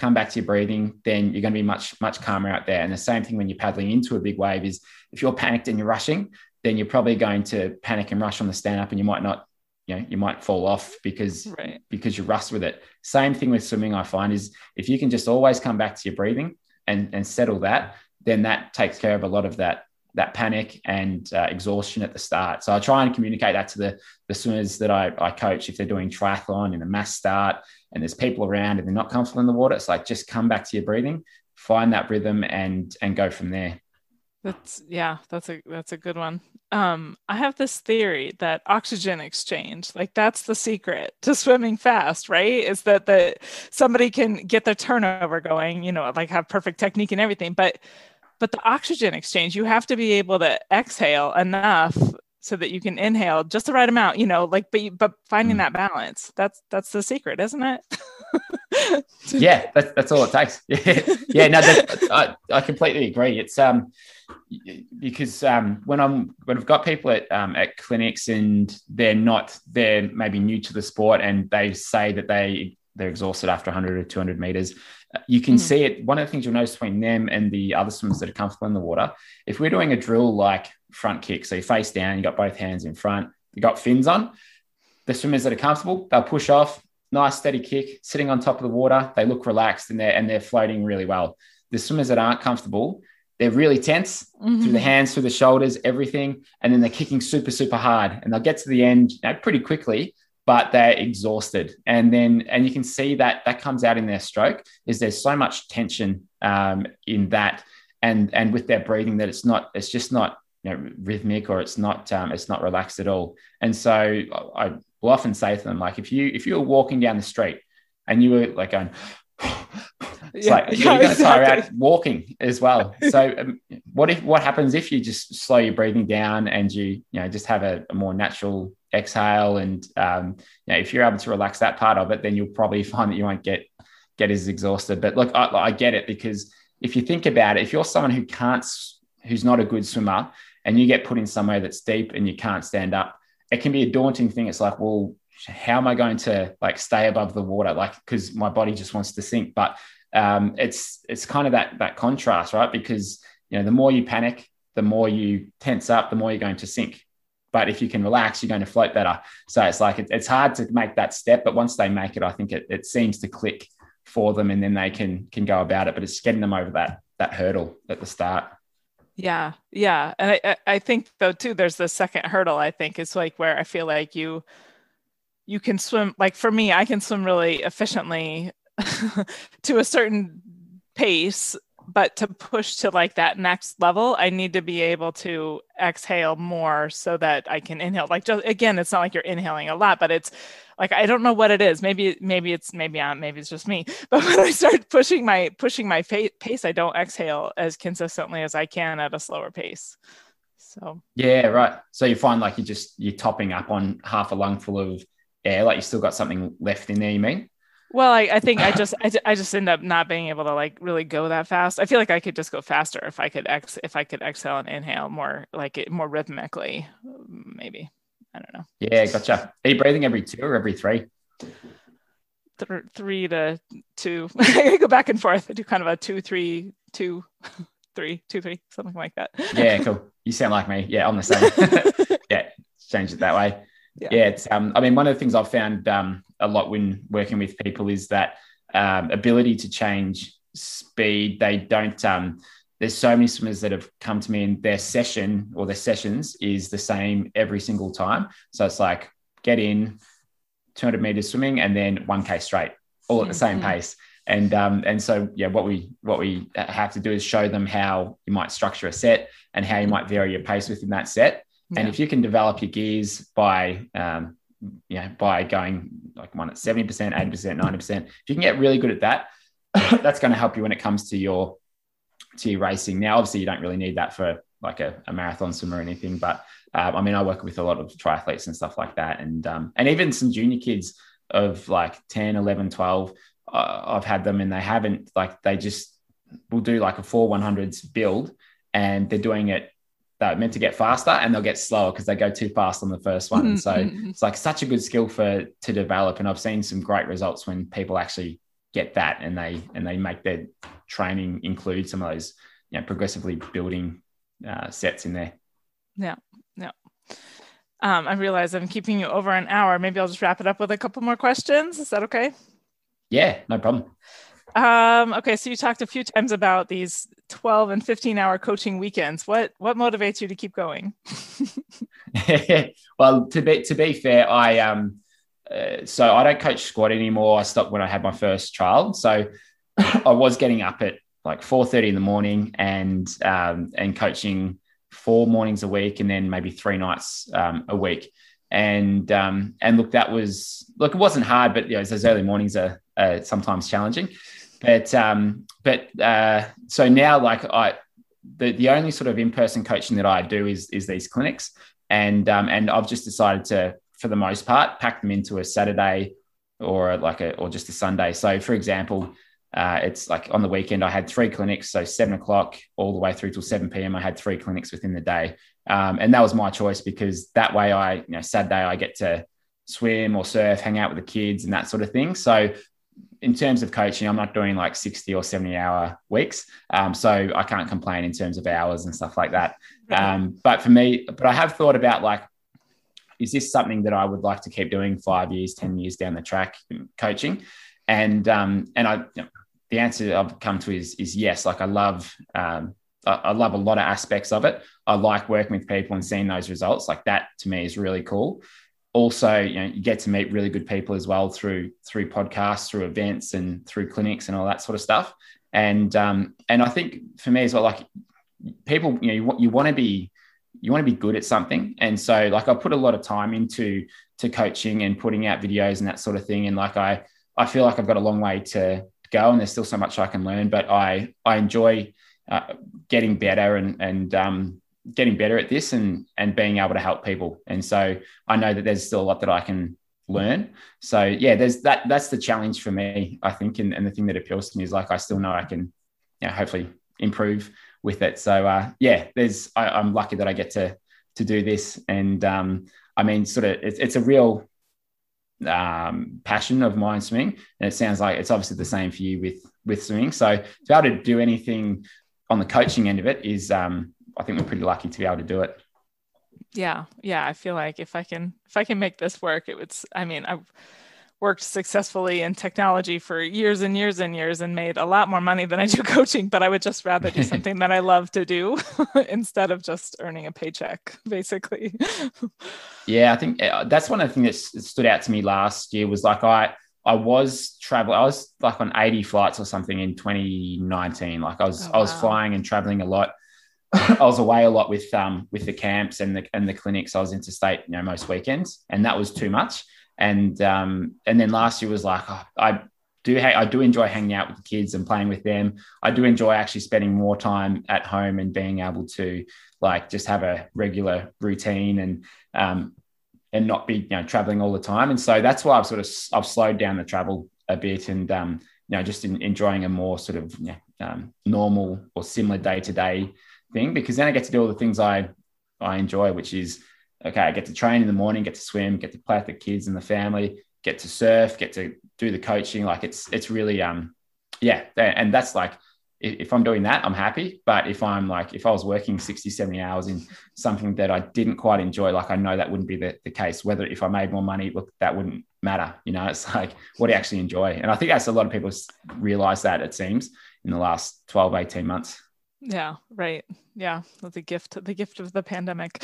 come back to your breathing, then you're going to be much, much calmer out there. And the same thing when you're paddling into a big wave is if you're panicked and you're rushing, then you're probably going to panic and rush on the stand up, and you might not, you know, you might fall off because, right. because you rust with it. Same thing with swimming, I find, is if you can just always come back to your breathing and, and settle that, then that takes care of a lot of that, that panic and uh, exhaustion at the start. So I try and communicate that to the, the swimmers that I, I coach, if they're doing triathlon in a mass start and there's people around and they're not comfortable in the water, it's like, just come back to your breathing, find that rhythm and, and go from there. That's yeah, that's a, that's a good one. Um, I have this theory that oxygen exchange, like that's the secret to swimming fast, right? Is that the, somebody can get their turnover going, you know, like have perfect technique and everything, but, but the oxygen exchange, you have to be able to exhale enough so that you can inhale just the right amount, you know, like, but, you, but finding that balance, that's, that's the secret, isn't it? yeah. That's, that's all it takes. Yeah. yeah no, that's, I, I completely agree. It's, um, because um, when I'm when I've got people at um, at clinics and they're not they're maybe new to the sport and they say that they they're exhausted after one hundred or two hundred meters, you can mm. see it. One of the things you'll notice between them and the other swimmers that are comfortable in the water, if we're doing a drill like front kick, so you face down, you got both hands in front, you got fins on, the swimmers that are comfortable, they'll push off, nice steady kick, sitting on top of the water, they look relaxed and they're, and they're floating really well. The swimmers that aren't comfortable, they're really tense mm-hmm. through the hands, through the shoulders, everything, and then they're kicking super, super hard, and they'll get to the end, you know, pretty quickly, but they're exhausted. And then, and you can see that that comes out in their stroke, is there's so much tension um, in that, and and with their breathing, that it's not, it's just not, you know, rhythmic, or it's not, um, it's not relaxed at all. And so I will often say to them, like, if you if you were walking down the street and you were like going, it's yeah, like yeah, you're going to tire out walking as well. So um, what if what happens if you just slow your breathing down and you you know just have a, a more natural exhale, and um you know, if you're able to relax that part of it, then you'll probably find that you won't get get as exhausted. But look, I, I get it, because if you think about it, if you're someone who can't who's not a good swimmer and you get put in somewhere that's deep and you can't stand up, it can be a daunting thing. It's like, well, how am I going to like stay above the water? Like, because my body just wants to sink. But um it's it's kind of that that contrast, right? Because you know, the more you panic, the more you tense up, the more you're going to sink. But if you can relax, you're going to float better. So it's like, it, it's hard to make that step, but once they make it, I think it, it seems to click for them, and then they can, can go about it, but it's getting them over that, that hurdle at the start. Yeah. Yeah. And I, I think though too, there's the second hurdle, I think is like where I feel like you, you can swim. Like for me, I can swim really efficiently to a certain pace, but to push to like that next level, I need to be able to exhale more so that I can inhale. Like, just, again, it's not like you're inhaling a lot, but it's like, I don't know what it is. Maybe, maybe it's, maybe I'm, maybe it's just me, but when I start pushing my, pushing my pace, I don't exhale as consistently as I can at a slower pace. So. Yeah. Right. So you find like you just, you're topping up on half a lungful of air, like you still got something left in there, you mean? Well, I, I think I just I, I just end up not being able to like really go that fast. I feel like I could just go faster if I could ex if I could exhale and inhale more, like it more rhythmically, maybe. I don't know. Yeah, gotcha. Are you breathing every two or every three? Th- three to two. I go back and forth. I do kind of a two, three, two, three, two, three, something like that. Yeah, cool. You sound like me. Yeah, I'm the same. Yeah, change it that way. Yeah. yeah, it's. Um, I mean, one of the things I've found um, a lot when working with people is that um, ability to change speed. They don't. Um, there's so many swimmers that have come to me, and their session or their sessions is the same every single time. So it's like get in, two hundred meters swimming, and then one K straight, all at the same mm-hmm. pace. And um, and so yeah, what we what we have to do is show them how you might structure a set and how you might vary your pace within that set. And yeah. if you can develop your gears by, um, you know, by going like one at seventy percent, eighty percent, ninety percent, if you can get really good at that, that's going to help you when it comes to your, to your racing. Now, obviously you don't really need that for like a, a marathon swimmer or anything, but, um, I mean, I work with a lot of triathletes and stuff like that. And, um, and even some junior kids of like ten, eleven, twelve, uh, I've had them and they haven't like, they just will do like a four one hundreds build and they're doing it. They're meant to get faster and they'll get slower because they go too fast on the first one. And so it's like such a good skill for to develop. And I've seen some great results when people actually get that and they and they make their training include some of those, you know, progressively building uh, sets in there. Yeah, yeah. Um, I realize I'm keeping you over an hour. Maybe I'll just wrap it up with a couple more questions. Is that okay? Yeah, no problem. Um, okay. So you talked a few times about these twelve and fifteen hour coaching weekends. What, what motivates you to keep going? Well, to be, to be fair, I, um, uh, so I don't coach squat anymore. I stopped when I had my first child. So I was getting up at like four thirty in the morning and, um, and coaching four mornings a week and then maybe three nights, um, a week. And, um, and look, that was, look, it wasn't hard, but you know, those early mornings are, uh, sometimes challenging. But, um, but, uh, so now like I, the, the only sort of in-person coaching that I do is, is these clinics. And, um, and I've just decided to, for the most part, pack them into a Saturday or like a, or just a Sunday. So for example, uh, it's like on the weekend, I had three clinics. So seven o'clock all the way through till seven P M, I had three clinics within the day. Um, and that was my choice because that way I, you know, Saturday I get to swim or surf, hang out with the kids and that sort of thing. So, in terms of coaching, I'm not doing like sixty or seventy hour weeks. Um, so I can't complain in terms of hours and stuff like that. Um, but for me, but I have thought about like, is this something that I would like to keep doing five years, ten years down the track, coaching? And, um, and I, you know, the answer I've come to is, is yes. Like I love, um, I, I love a lot of aspects of it. I like working with people and seeing those results. Like that to me is really cool. Also, you know, you get to meet really good people as well through through podcasts, through events, and through clinics and all that sort of stuff. And um, and I think for me as well, like people, you know, you want you want to be you want to be good at something. And so, like, I put a lot of time into to coaching and putting out videos and that sort of thing. And like, I I feel like I've got a long way to go, and there's still so much I can learn. But I I enjoy uh, getting better and and um, getting better at this and, and being able to help people. And so I know that there's still a lot that I can learn. So yeah, there's that, that's the challenge for me, I think. And, and the thing that appeals to me is like, I still know I can, you know, hopefully improve with it. So uh, yeah, there's, I, I'm lucky that I get to, to do this. And um, I mean, sort of, it's, it's a real um, passion of mine, swimming. And it sounds like it's obviously the same for you with, with swimming. So to be able to do anything on the coaching end of it is, um, I think we're pretty lucky to be able to do it. Yeah. Yeah. I feel like if I can, if I can make this work, it would, I mean, I've worked successfully in technology for years and years and years and made a lot more money than I do coaching, but I would just rather do something that I love to do instead of just earning a paycheck, basically. Yeah. I think that's one of the things that stood out to me last year was like, I, I was traveling, I was like on eighty flights or something in twenty nineteen. Like I was, oh, wow. I was flying and traveling a lot. I was away a lot with um with the camps and the and the clinics. I was interstate, you know, most weekends, and that was too much. And um and then last year was like, oh, I do ha- I do enjoy hanging out with the kids and playing with them. I do enjoy actually spending more time at home and being able to like just have a regular routine and um and not be, you know, traveling all the time. And so that's why I've sort of I've slowed down the travel a bit and um you know just in, enjoying a more sort of you know, um, normal or similar day to day thing, because then I get to do all the things I I enjoy, which is okay, I get to train in the morning, get to swim, get to play with the kids and the family, get to surf, get to do the coaching. Like it's it's really um yeah, and that's like if I'm doing that, I'm happy. But if I'm like if I was working sixty, seventy hours in something that I didn't quite enjoy, like I know that wouldn't be the, the case. Whether if I made more money, look, that wouldn't matter. You know, it's like what do you actually enjoy? And I think that's a lot of people realize that, it seems, in the last twelve, eighteen months. Yeah. Right. Yeah. The gift, the gift of the pandemic.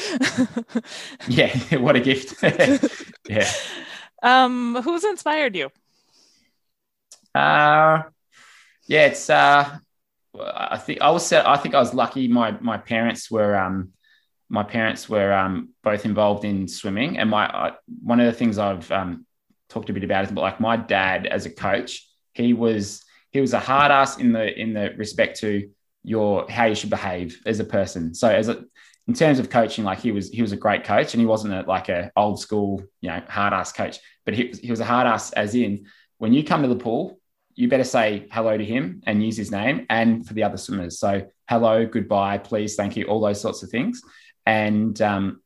Yeah. What a gift. Yeah. Um, who's inspired you? Uh, yeah, it's, uh, I think I was, I think I was lucky. My, my parents were, um, my parents were, um, both involved in swimming, and my, I, one of the things I've, um, talked a bit about is, but like my dad as a coach, he was, he was a hard ass in the, in the respect to your how you should behave as a person. So as a, in terms of coaching, like he was he was a great coach, and he wasn't a, like a old school, you know, hard ass coach, but he, he was a hard ass as in when you come to the pool, you better say hello to him and use his name, and for the other swimmers, so hello, goodbye, please, thank you, all those sorts of things. And um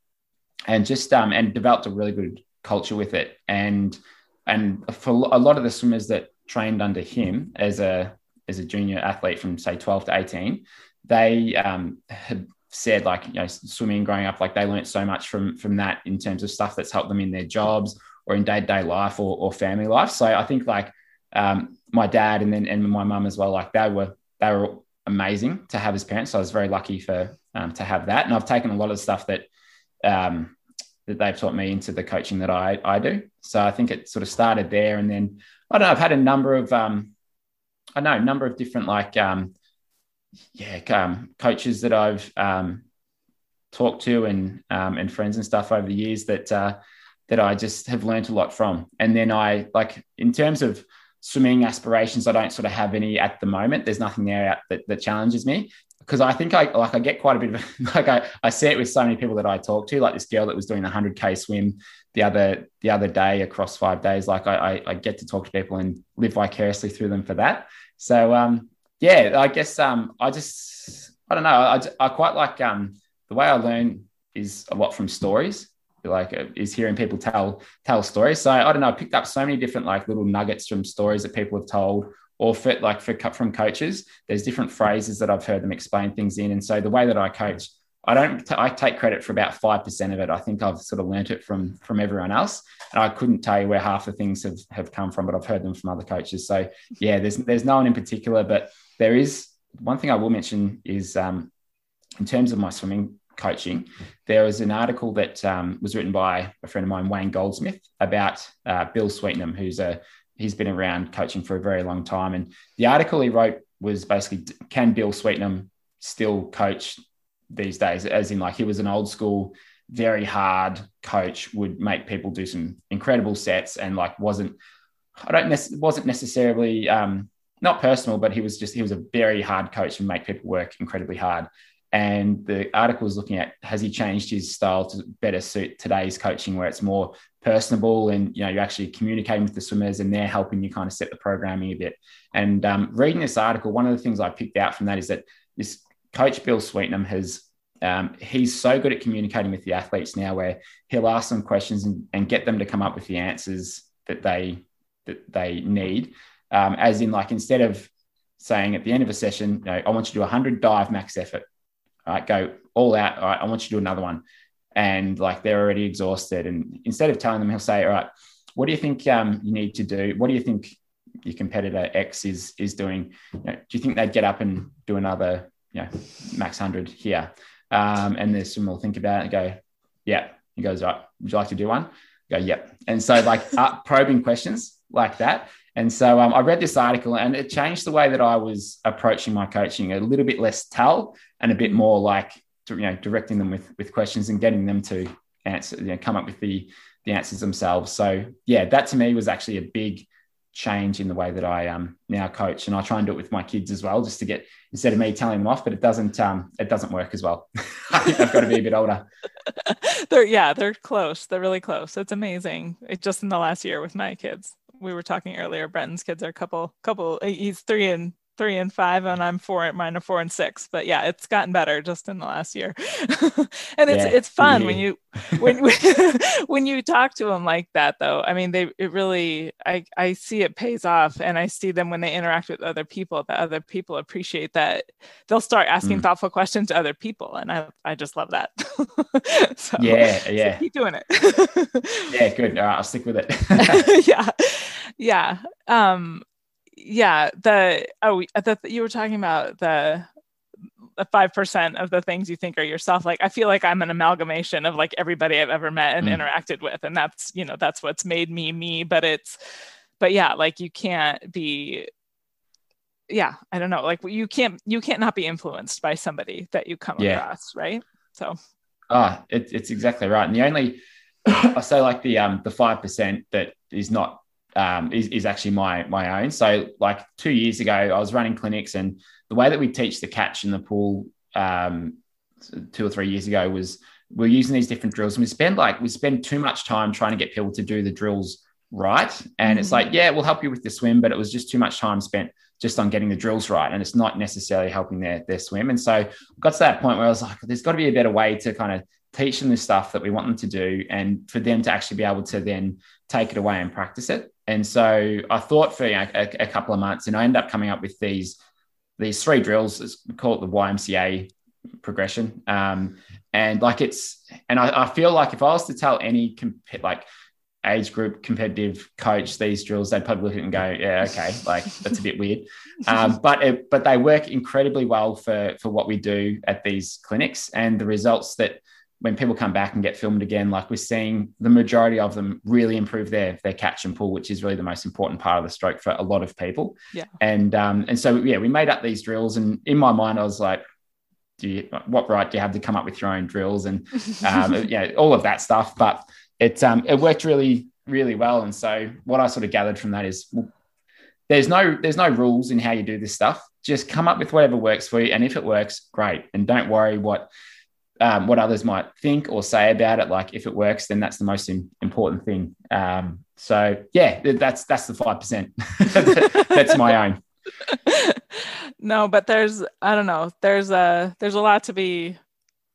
and just um and developed a really good culture with it. And and for a lot of the swimmers that trained under him as a as a junior athlete from say twelve to eighteen, they um, had said like, you know, swimming growing up, like they learned so much from, from that in terms of stuff that's helped them in their jobs or in day-to-day life or, or family life. So I think like um, my dad and then, and my mum as well, like they were, they were amazing to have as parents. So I was very lucky for, um, to have that. And I've taken a lot of stuff that, um, that they've taught me into the coaching that I, I do. So I think it sort of started there. And then, I don't know, I've had a number of, um, I know a number of different like, um, yeah, um, coaches that I've um, talked to and um, and friends and stuff over the years that uh, that I just have learned a lot from. And then I like in terms of swimming aspirations, I don't sort of have any at the moment. There's nothing there that, that challenges me, because I think I like I get quite a bit of like I, I see it with so many people that I talk to. Like this girl that was doing the one hundred K swim the other the other day across five days. Like I, I, I get to talk to people and live vicariously through them for that. So um, yeah, I guess um, I just I don't know. I, I quite like um, the way I learn is a lot from stories. like is hearing people tell tell stories. So I don't know, I picked up so many different like little nuggets from stories that people have told, or for like for from coaches. There's different phrases that I've heard them explain things in, and so the way that I coach, I don't t- I take credit for about five percent of it. I think I've sort of learnt it from from everyone else, and I couldn't tell you where half the things have have come from, but I've heard them from other coaches. So yeah, there's there's no one in particular, but there is one thing I will mention is um, in terms of my swimming coaching, there was an article that um, was written by a friend of mine, Wayne Goldsmith, about uh, Bill Sweetnam, who's a he's been around coaching for a very long time, and the article he wrote was basically, can Bill Sweetnam still coach these days? As in, like, he was an old school, very hard coach, would make people do some incredible sets, and like wasn't I don't nec- wasn't necessarily um, not personal, but he was just he was a very hard coach and make people work incredibly hard. And the article is looking at, has he changed his style to better suit today's coaching, where it's more personable and, you know, you're actually communicating with the swimmers and they're helping you kind of set the programming a bit. And um, reading this article, one of the things I picked out from that is that this coach, Bill Sweetnam, has, um, he's so good at communicating with the athletes now, where he'll ask them questions and, and get them to come up with the answers that they, that they need. Um, as in, like, instead of saying at the end of a session, you know, I want you to do one hundred dive max effort. All right, go all out. All right, I want you to do another one. And like, they're already exhausted. And instead of telling them, he'll say, all right, what do you think um, you need to do? What do you think your competitor X is is doing? You know, do you think they'd get up and do another, you know, max one hundred here? Um, and the swimmer will think about it and go, yeah. He goes, all right, would you like to do one? I go, yep. And so like uh, probing questions like that. And so um, I read this article and it changed the way that I was approaching my coaching, a little bit less tell and a bit more like, you know, directing them with, with questions and getting them to answer, you know, come up with the, the answers themselves. So yeah, that to me was actually a big change in the way that I um, now coach. And I try and do it with my kids as well, just to get, instead of me telling them off, but it doesn't, um, it doesn't work as well. I think I've got to be a bit older. They're, yeah, they're close. They're really close. It's amazing. It just in the last year with my kids. We were talking earlier, Brenton's kids are a couple, couple, he's three and three and five, and I'm four, mine are four and six, but yeah, it's gotten better just in the last year. And it's, yeah. it's fun yeah. when you, when, when you talk to them like that though, I mean, they, it really, I, I see it pays off, and I see them when they interact with other people, that other people appreciate that they'll start asking mm. thoughtful questions to other people. And I, I just love that. so, yeah. Yeah. So keep doing it. Yeah. Good. All right, I'll stick with it. yeah. Yeah. Um, Yeah, the oh, the, you were talking about the the five percent of the things you think are yourself. Like, I feel like I'm an amalgamation of like everybody I've ever met and mm. interacted with, and that's, you know, that's what's made me me. But it's, but yeah, like you can't be, yeah, I don't know, like you can't you can't not be influenced by somebody that you come yeah. across, right? So, ah, oh, it, it's exactly right. And the only, I say like the um the five percent that is not. Um, is, is actually my my own. So like two years ago, I was running clinics, and the way that we teach the catch in the pool um, two or three years ago was we're using these different drills, and we spend like we spend too much time trying to get people to do the drills right. And mm-hmm. it's like, yeah, we'll help you with the swim, but it was just too much time spent just on getting the drills right, and it's not necessarily helping their their swim. And so I got to that point where I was like, there's got to be a better way to kind of teach them the stuff that we want them to do, and for them to actually be able to then take it away and practice it. And so I thought for you know, a, a couple of months, and I ended up coming up with these these three drills. We call it the Y M C A progression, um, and like it's and I, I feel like if I was to tell any comp- like age group competitive coach these drills, they'd probably look at it and go, yeah, okay, like that's a bit weird, um, but it, but they work incredibly well for for what we do at these clinics, and the results that. When people come back and get filmed again, like we're seeing the majority of them really improve their, their catch and pull, which is really the most important part of the stroke for a lot of people. Yeah. And, um, and so, yeah, we made up these drills, and in my mind, I was like, do you, what right do you have to come up with your own drills? And, um, yeah, all of that stuff, but it's, um, it worked really, really well. And so what I sort of gathered from that is well, there's no, there's no rules in how you do this stuff. Just come up with whatever works for you. And if it works, great. And don't worry what, Um, what others might think or say about it. Like if it works, then that's the most in, important thing. Um, so yeah, that's, that's the five percent. That's my own. No, but there's, I don't know, there's a, there's a lot to be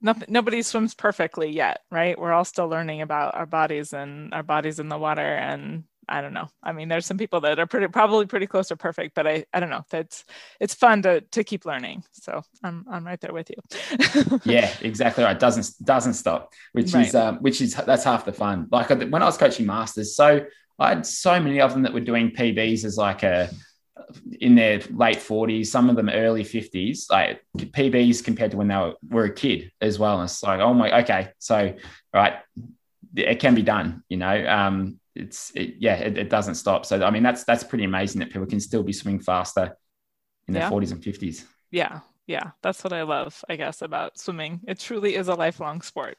nothing, nobody swims perfectly yet, right? We're all still learning about our bodies and our bodies in the water. And I don't know. I mean, there's some people that are pretty, probably pretty close to perfect, but I, I don't know. That's, it's fun to to keep learning. So I'm, I'm right there with you. Yeah, exactly right. Doesn't, doesn't stop, which right. is, um, which is, that's half the fun. Like when I was coaching masters, so I had so many of them that were doing P Bs as like a, in their late forties, some of them early fifties, like P Bs compared to when they were, were a kid as well. And it's like, oh my, okay. So, right. It can be done, you know? Um, it's it, yeah it, it doesn't stop. So I mean that's that's pretty amazing that people can still be swimming faster in their yeah. forties and fifties. Yeah yeah that's what I love, I guess, about swimming. It truly is a lifelong sport.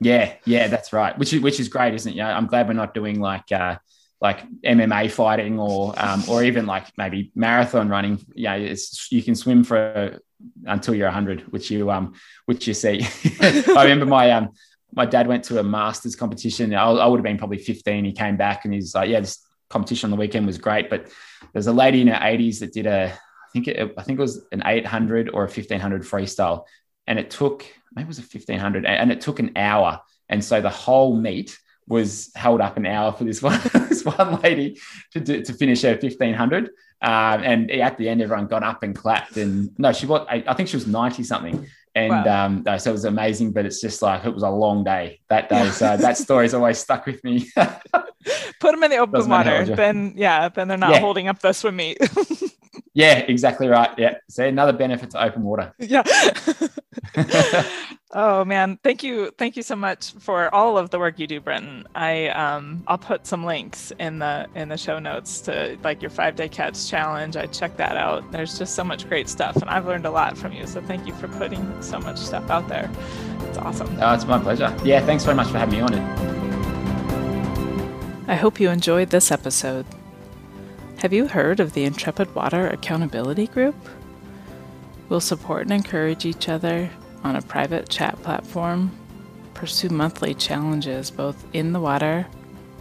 yeah yeah that's right, which is which is great, isn't it? Yeah, I'm glad we're not doing like uh like M M A fighting or um or even like maybe marathon running. Yeah, it's you can swim for until you're one hundred, which you um which you see. I remember my um my dad went to a masters competition. I, I would have been probably fifteen. He came back and he's like, yeah, this competition on the weekend was great. But there's a lady in her eighties that did a, I think it, I think it was an eight hundred or a fifteen hundred freestyle. And it took, maybe it was a fifteen hundred, and it took an hour. And so the whole meet was held up an hour for this one, this one lady to do, to finish her fifteen hundred. Um, and at the end, everyone got up and clapped. And no, she was, I, I think she was ninety something. And wow. um, no, so it was amazing, but it's just like, it was a long day that day. So that story's always stuck with me. Put them in the open water. Then, yeah, then they're not yeah. holding up the swim meet. Yeah, exactly right. Yeah. So another benefit to open water. Yeah. Oh man, thank you, thank you so much for all of the work you do, Brenton. I um, I'll put some links in the in the show notes to like your five day catch challenge. I checked that out. There's just so much great stuff, and I've learned a lot from you. So thank you for putting so much stuff out there. It's awesome. Oh, it's my pleasure. Yeah, thanks very much for having me on it. I hope you enjoyed this episode. Have you heard of the Intrepid Water Accountability Group? We'll support and encourage each other on a private chat platform, pursue monthly challenges both in the water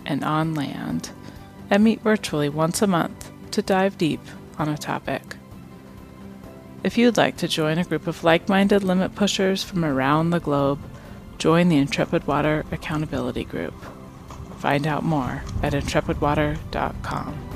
and on land, and meet virtually once a month to dive deep on a topic. If you'd like to join a group of like-minded limit pushers from around the globe, join the Intrepid Water Accountability Group. Find out more at intrepid water dot com.